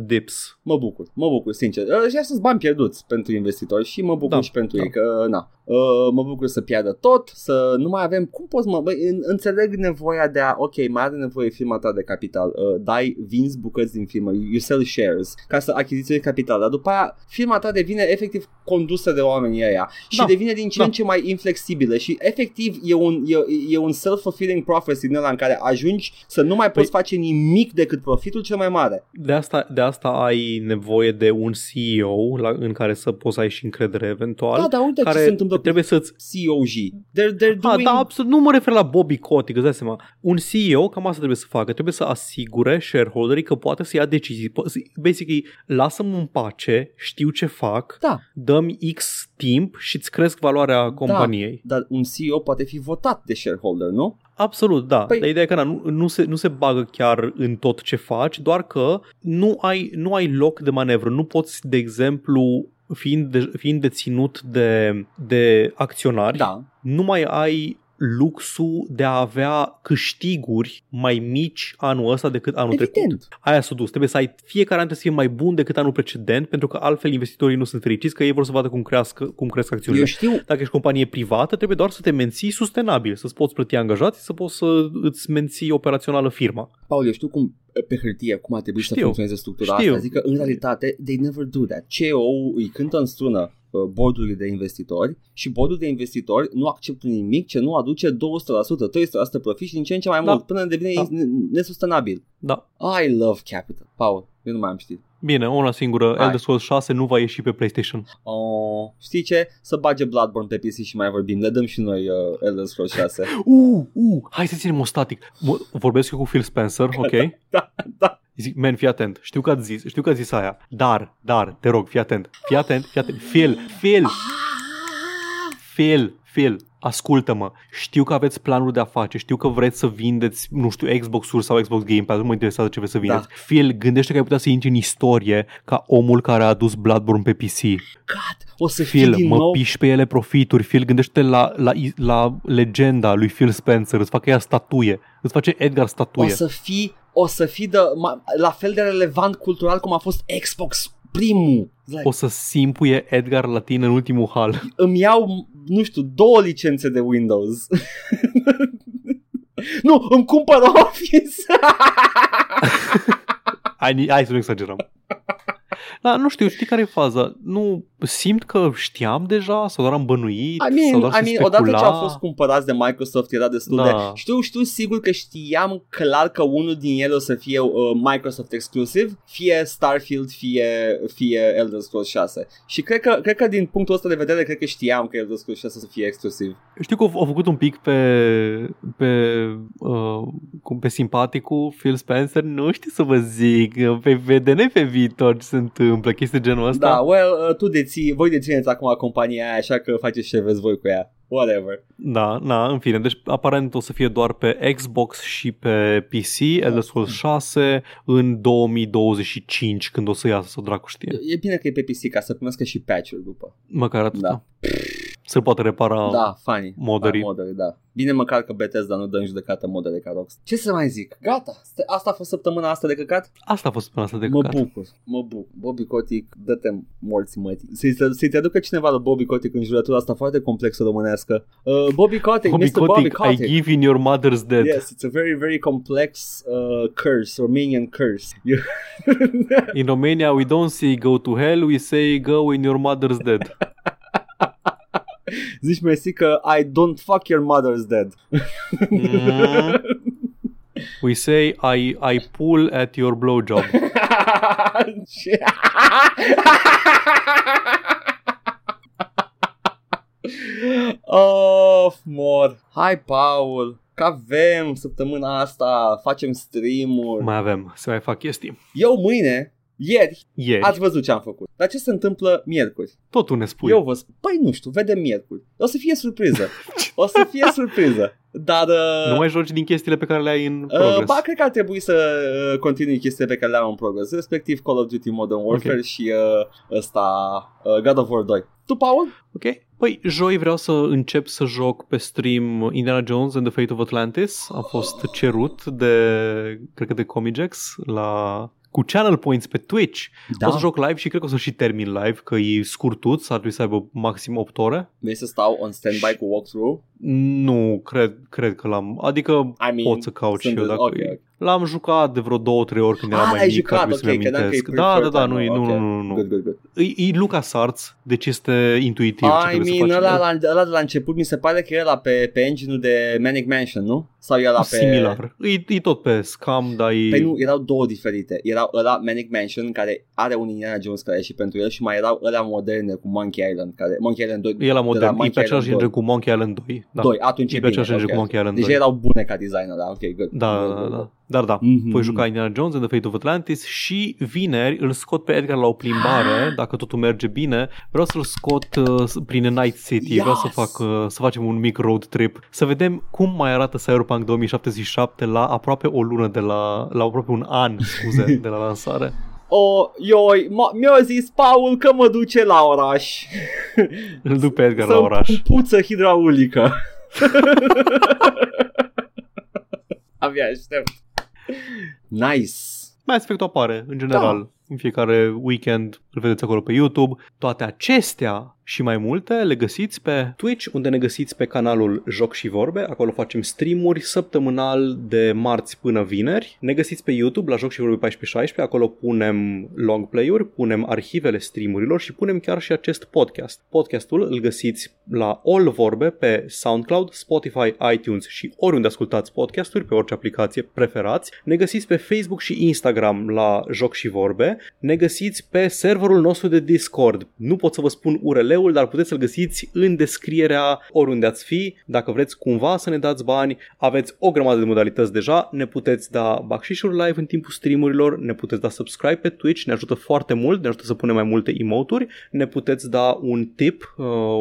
dips. Mă bucur, sincer. Și sunt bani pierduți pentru investitori și mă bucur și pentru ei că mă bucur să piardă tot, să nu mai avem. Cum poți înțeleg nevoia de a, ok, mai are nevoie firma ta de capital, dai, vinzi bucăți din firmă, you sell shares ca să achiziționezi capital, dar după aia firma ta devine efectiv condusă de oamenii ăia și devine din ce în ce mai inflexibilă și efectiv e un self-fulfilling prophecy din ăla în care ajungi să nu mai poți face nimic decât profitul cel mai mare. De asta ai nevoie de un CEO în care să poți ai și încredere eventual. Da, dar uite care ce se întâmplă trebuie cu să-ți... COG. Absolut, nu mă refer la Bobby Kotick, îți dai seama. Un CEO cam asta trebuie să facă, trebuie să asigure shareholderii că poate să ia decizii. Basically, lasă-mă în pace, știu ce fac, dă-mi X timp și îți cresc valoarea companiei. Dar un CEO poate fi votat de shareholder, nu? Absolut, da. Păi... Dar ideea e că nu se bagă chiar în tot ce faci, doar că nu ai loc de manevră. Nu poți, de exemplu, fiind deținut de acționari, nu mai ai luxul de a avea câștiguri mai mici anul ăsta decât anul trecut. Aia s-a dus. Trebuie să ai fiecare an, trebuie să fie mai bun decât anul precedent, pentru că altfel investitorii nu sunt fericiți, că ei vor să vadă cum cresc acțiunile. Eu știu. Dacă ești companie privată, trebuie doar să te menții sustenabil, să-ți poți plăti angajați, să poți să îți menții operațională firma. Paul, eu știu cum pe hârtie, cum ar trebui să funcționeze structura asta. Adică, în realitate, they never do that. CEO-ul îi cântă în strună board-ului de investitori și board-ul de investitori nu acceptă nimic ce nu aduce 200%, 300% profit și din ce în ce mai mult, până devine nesustenabil. Da. I love capital. Paul, eu nu mai am știut. Bine, una singură, Elder Scrolls 6 nu va ieși pe PlayStation. Oh, știi ce? Să bage Bloodborne pe PC și mai vorbim. Le dăm și noi Elder Scrolls 6. Hai să ținem o static. Vorbesc eu cu Phil Spencer, ok? Da. Zic, man, fii atent, știu că ați zis aia, dar, te rog, fii atent, Phil, ascultă-mă, știu că aveți planuri de afaceri, știu că vreți să vindeți, nu știu, Xbox-uri sau Xbox Game Pass, nu mă interesează ce vreți să vindeți. Phil, gândește că ai putea să intri în istorie ca omul care a adus Bloodborne pe PC. God, o să Phil, din mă nou... piși pe ele profituri, Phil, gândește-te la legenda lui Phil Spencer, îți facă ea statuie, îți face Edgar statuie. O să fii la fel de relevant cultural cum a fost Xbox primul. Like, o să simpuie Edgar la tine în ultimul hal. Îmi iau, nu știu, 2 licențe de Windows. Nu, îmi cumpăr Office. Hai să nu exagerăm. Da, nu știi care e faza? Nu simt că știam deja sau doar am bănuit sau doar se specula. Odată ce au fost cumpărați de Microsoft era destul de... Știu sigur că știam clar că unul din ele o să fie Microsoft exclusiv, fie Starfield, fie Elder Scrolls 6. Și cred că din punctul ăsta de vedere cred că știam că Elder Scrolls 6 o să fie exclusiv. Știu că au făcut un pic pe simpaticul Phil Spencer, nu știu să vă zic, vedem pe viitor ce se întâmplă, chestii genul ăsta. Da, voi dețineți acum compania aia, așa că faceți ce vreți voi cu ea. Whatever. Da, în fine. Deci aparent o să fie doar pe Xbox și pe PC, Elder Scrolls 6 în 2025 când o să iasă, sau dracu știe. E bine că e pe PC ca să primească și patch-ul după. Măcar atât. Da. se poate repara, da, funny, moderii. Moderii, da. Bine măcar că Bethesda nu dă în judecată modele ca Rockstar. Ce să mai zic? Gata. Asta a fost săptămâna asta de căcat? Asta a fost săptămâna asta de căcat. Mă bucur. Bobby Kotick, dă-te morți mătii. Să-i te aducă cineva la Bobby Kotick în juratura asta foarte complexă românească. Bobby Kotick, Bobby Mr. Kotick, Bobby Kotick. I give in your mother's death. Yes, it's a very, very complex curse, Romanian curse. In Romania, we don't say go to hell, we say go in your mother's death. Zici mersi că I don't fuck your mother's dead. We say I pull at your blowjob. Of mor. Hai, Paul, că avem săptămâna asta, facem stream-uri. Mai avem, să mai fac chestii. Eu mâine... Ieri, ați văzut ce am făcut. Dar ce se întâmplă miercuri? Tot tu ne spui. Eu vă spun. Păi nu știu, vedem miercuri. O să fie surpriză. Dar nu mai joci din chestiile pe care le ai în progres. Ba, cred că ar trebui să continui chestiile pe care le am în progres, respectiv Call of Duty Modern Warfare, okay. Și God of War 2. Tu, Paul? Ok. Păi, joi vreau să încep să joc pe stream Indiana Jones and the Fate of Atlantis. A fost cerut de Comigex cu channel points pe Twitch. Da. O să joc live și cred că o să și termin live, că e scurtut, s-ar trebui să aibă maxim 8 ore. Vrei să stau on standby cu walkthrough? Nu, cred că l-am. Adică pot să cauci și eu dacă... Okay. L-am jucat de vreo 2-3 ori când eram mai mic, trebuie să-mi amintesc. Da, nu. Good. E LucasArts, deci este intuitiv ce trebuie să faci. Ăla de la început mi se pare că e ăla pe engine-ul de Manic Mansion, nu? Sau e ăla pe... Similar. E tot pe Scam, dar e... Păi nu, erau două diferite. Erau ăla Manic Mansion, care are un Indiana Jones care e și pentru el, și mai erau ăla moderne cu Monkey Island, care... Monkey Island 2... E ăla modern, e pe același genre cu Monkey Island 2. Atunci e bine. Deci erau bune ca designer, da, ok, good. Da. Dar da, voi juca Indiana Jones and the Fate of Atlantis și vineri îl scot pe Edgar la o plimbare, dacă totul merge bine. Vreau să-l scot prin Night City, vreau să facem un mic road trip, să vedem cum mai arată Cyberpunk 2077 la aproape o lună de la aproape un an, scuze, de la lansare. Mi-a zis Paul că mă duce la oraș. Îl duc pe Edgar la oraș. Să-mi puță hidraulică. Abia aștept. Nice. Mass Effect apare în general, în fiecare weekend, îl vedeți acolo pe YouTube. Toate acestea și mai multe le găsiți pe Twitch, unde ne găsiți pe canalul Joc și Vorbe. Acolo facem streamuri săptămânal de marți până vineri. Ne găsiți pe YouTube la Joc și Vorbe 1416. Acolo punem long play-uri, punem arhivele streamurilor și punem chiar și acest podcast. Podcastul îl găsiți la All Vorbe pe SoundCloud, Spotify, iTunes și oriunde ascultați podcasturi, pe orice aplicație preferați. Ne găsiți pe Facebook și Instagram la Joc și Vorbe. Ne găsiți pe serverul nostru de Discord. Nu pot să vă spun URL, dar puteți să-l găsiți în descrierea oriunde ați fi. Dacă vreți cumva să ne dați bani, aveți o grămadă de modalități deja, ne puteți da bacșișuri live în timpul streamurilor, ne puteți da subscribe pe Twitch, ne ajută foarte mult, ne ajută să punem mai multe emoturi, ne puteți da un tip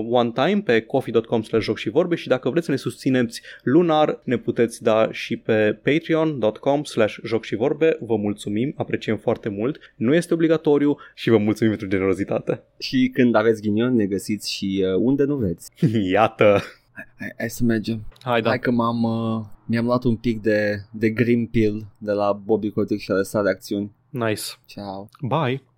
one time pe coffee.com/jocșivorbe și dacă vreți să ne susțineți lunar, ne puteți da și pe patreon.com/jocșivorbe. Vă mulțumim, apreciem foarte mult, nu este obligatoriu și vă mulțumim pentru generozitate. Și când aveți ghinion, ne găsiți și unde nu veți. Iată. Hai să mergem. Hai că mi-am luat un pic de green pill de la Bobby Kotick și ale sale acțiuni. Nice. Ciao. Bye.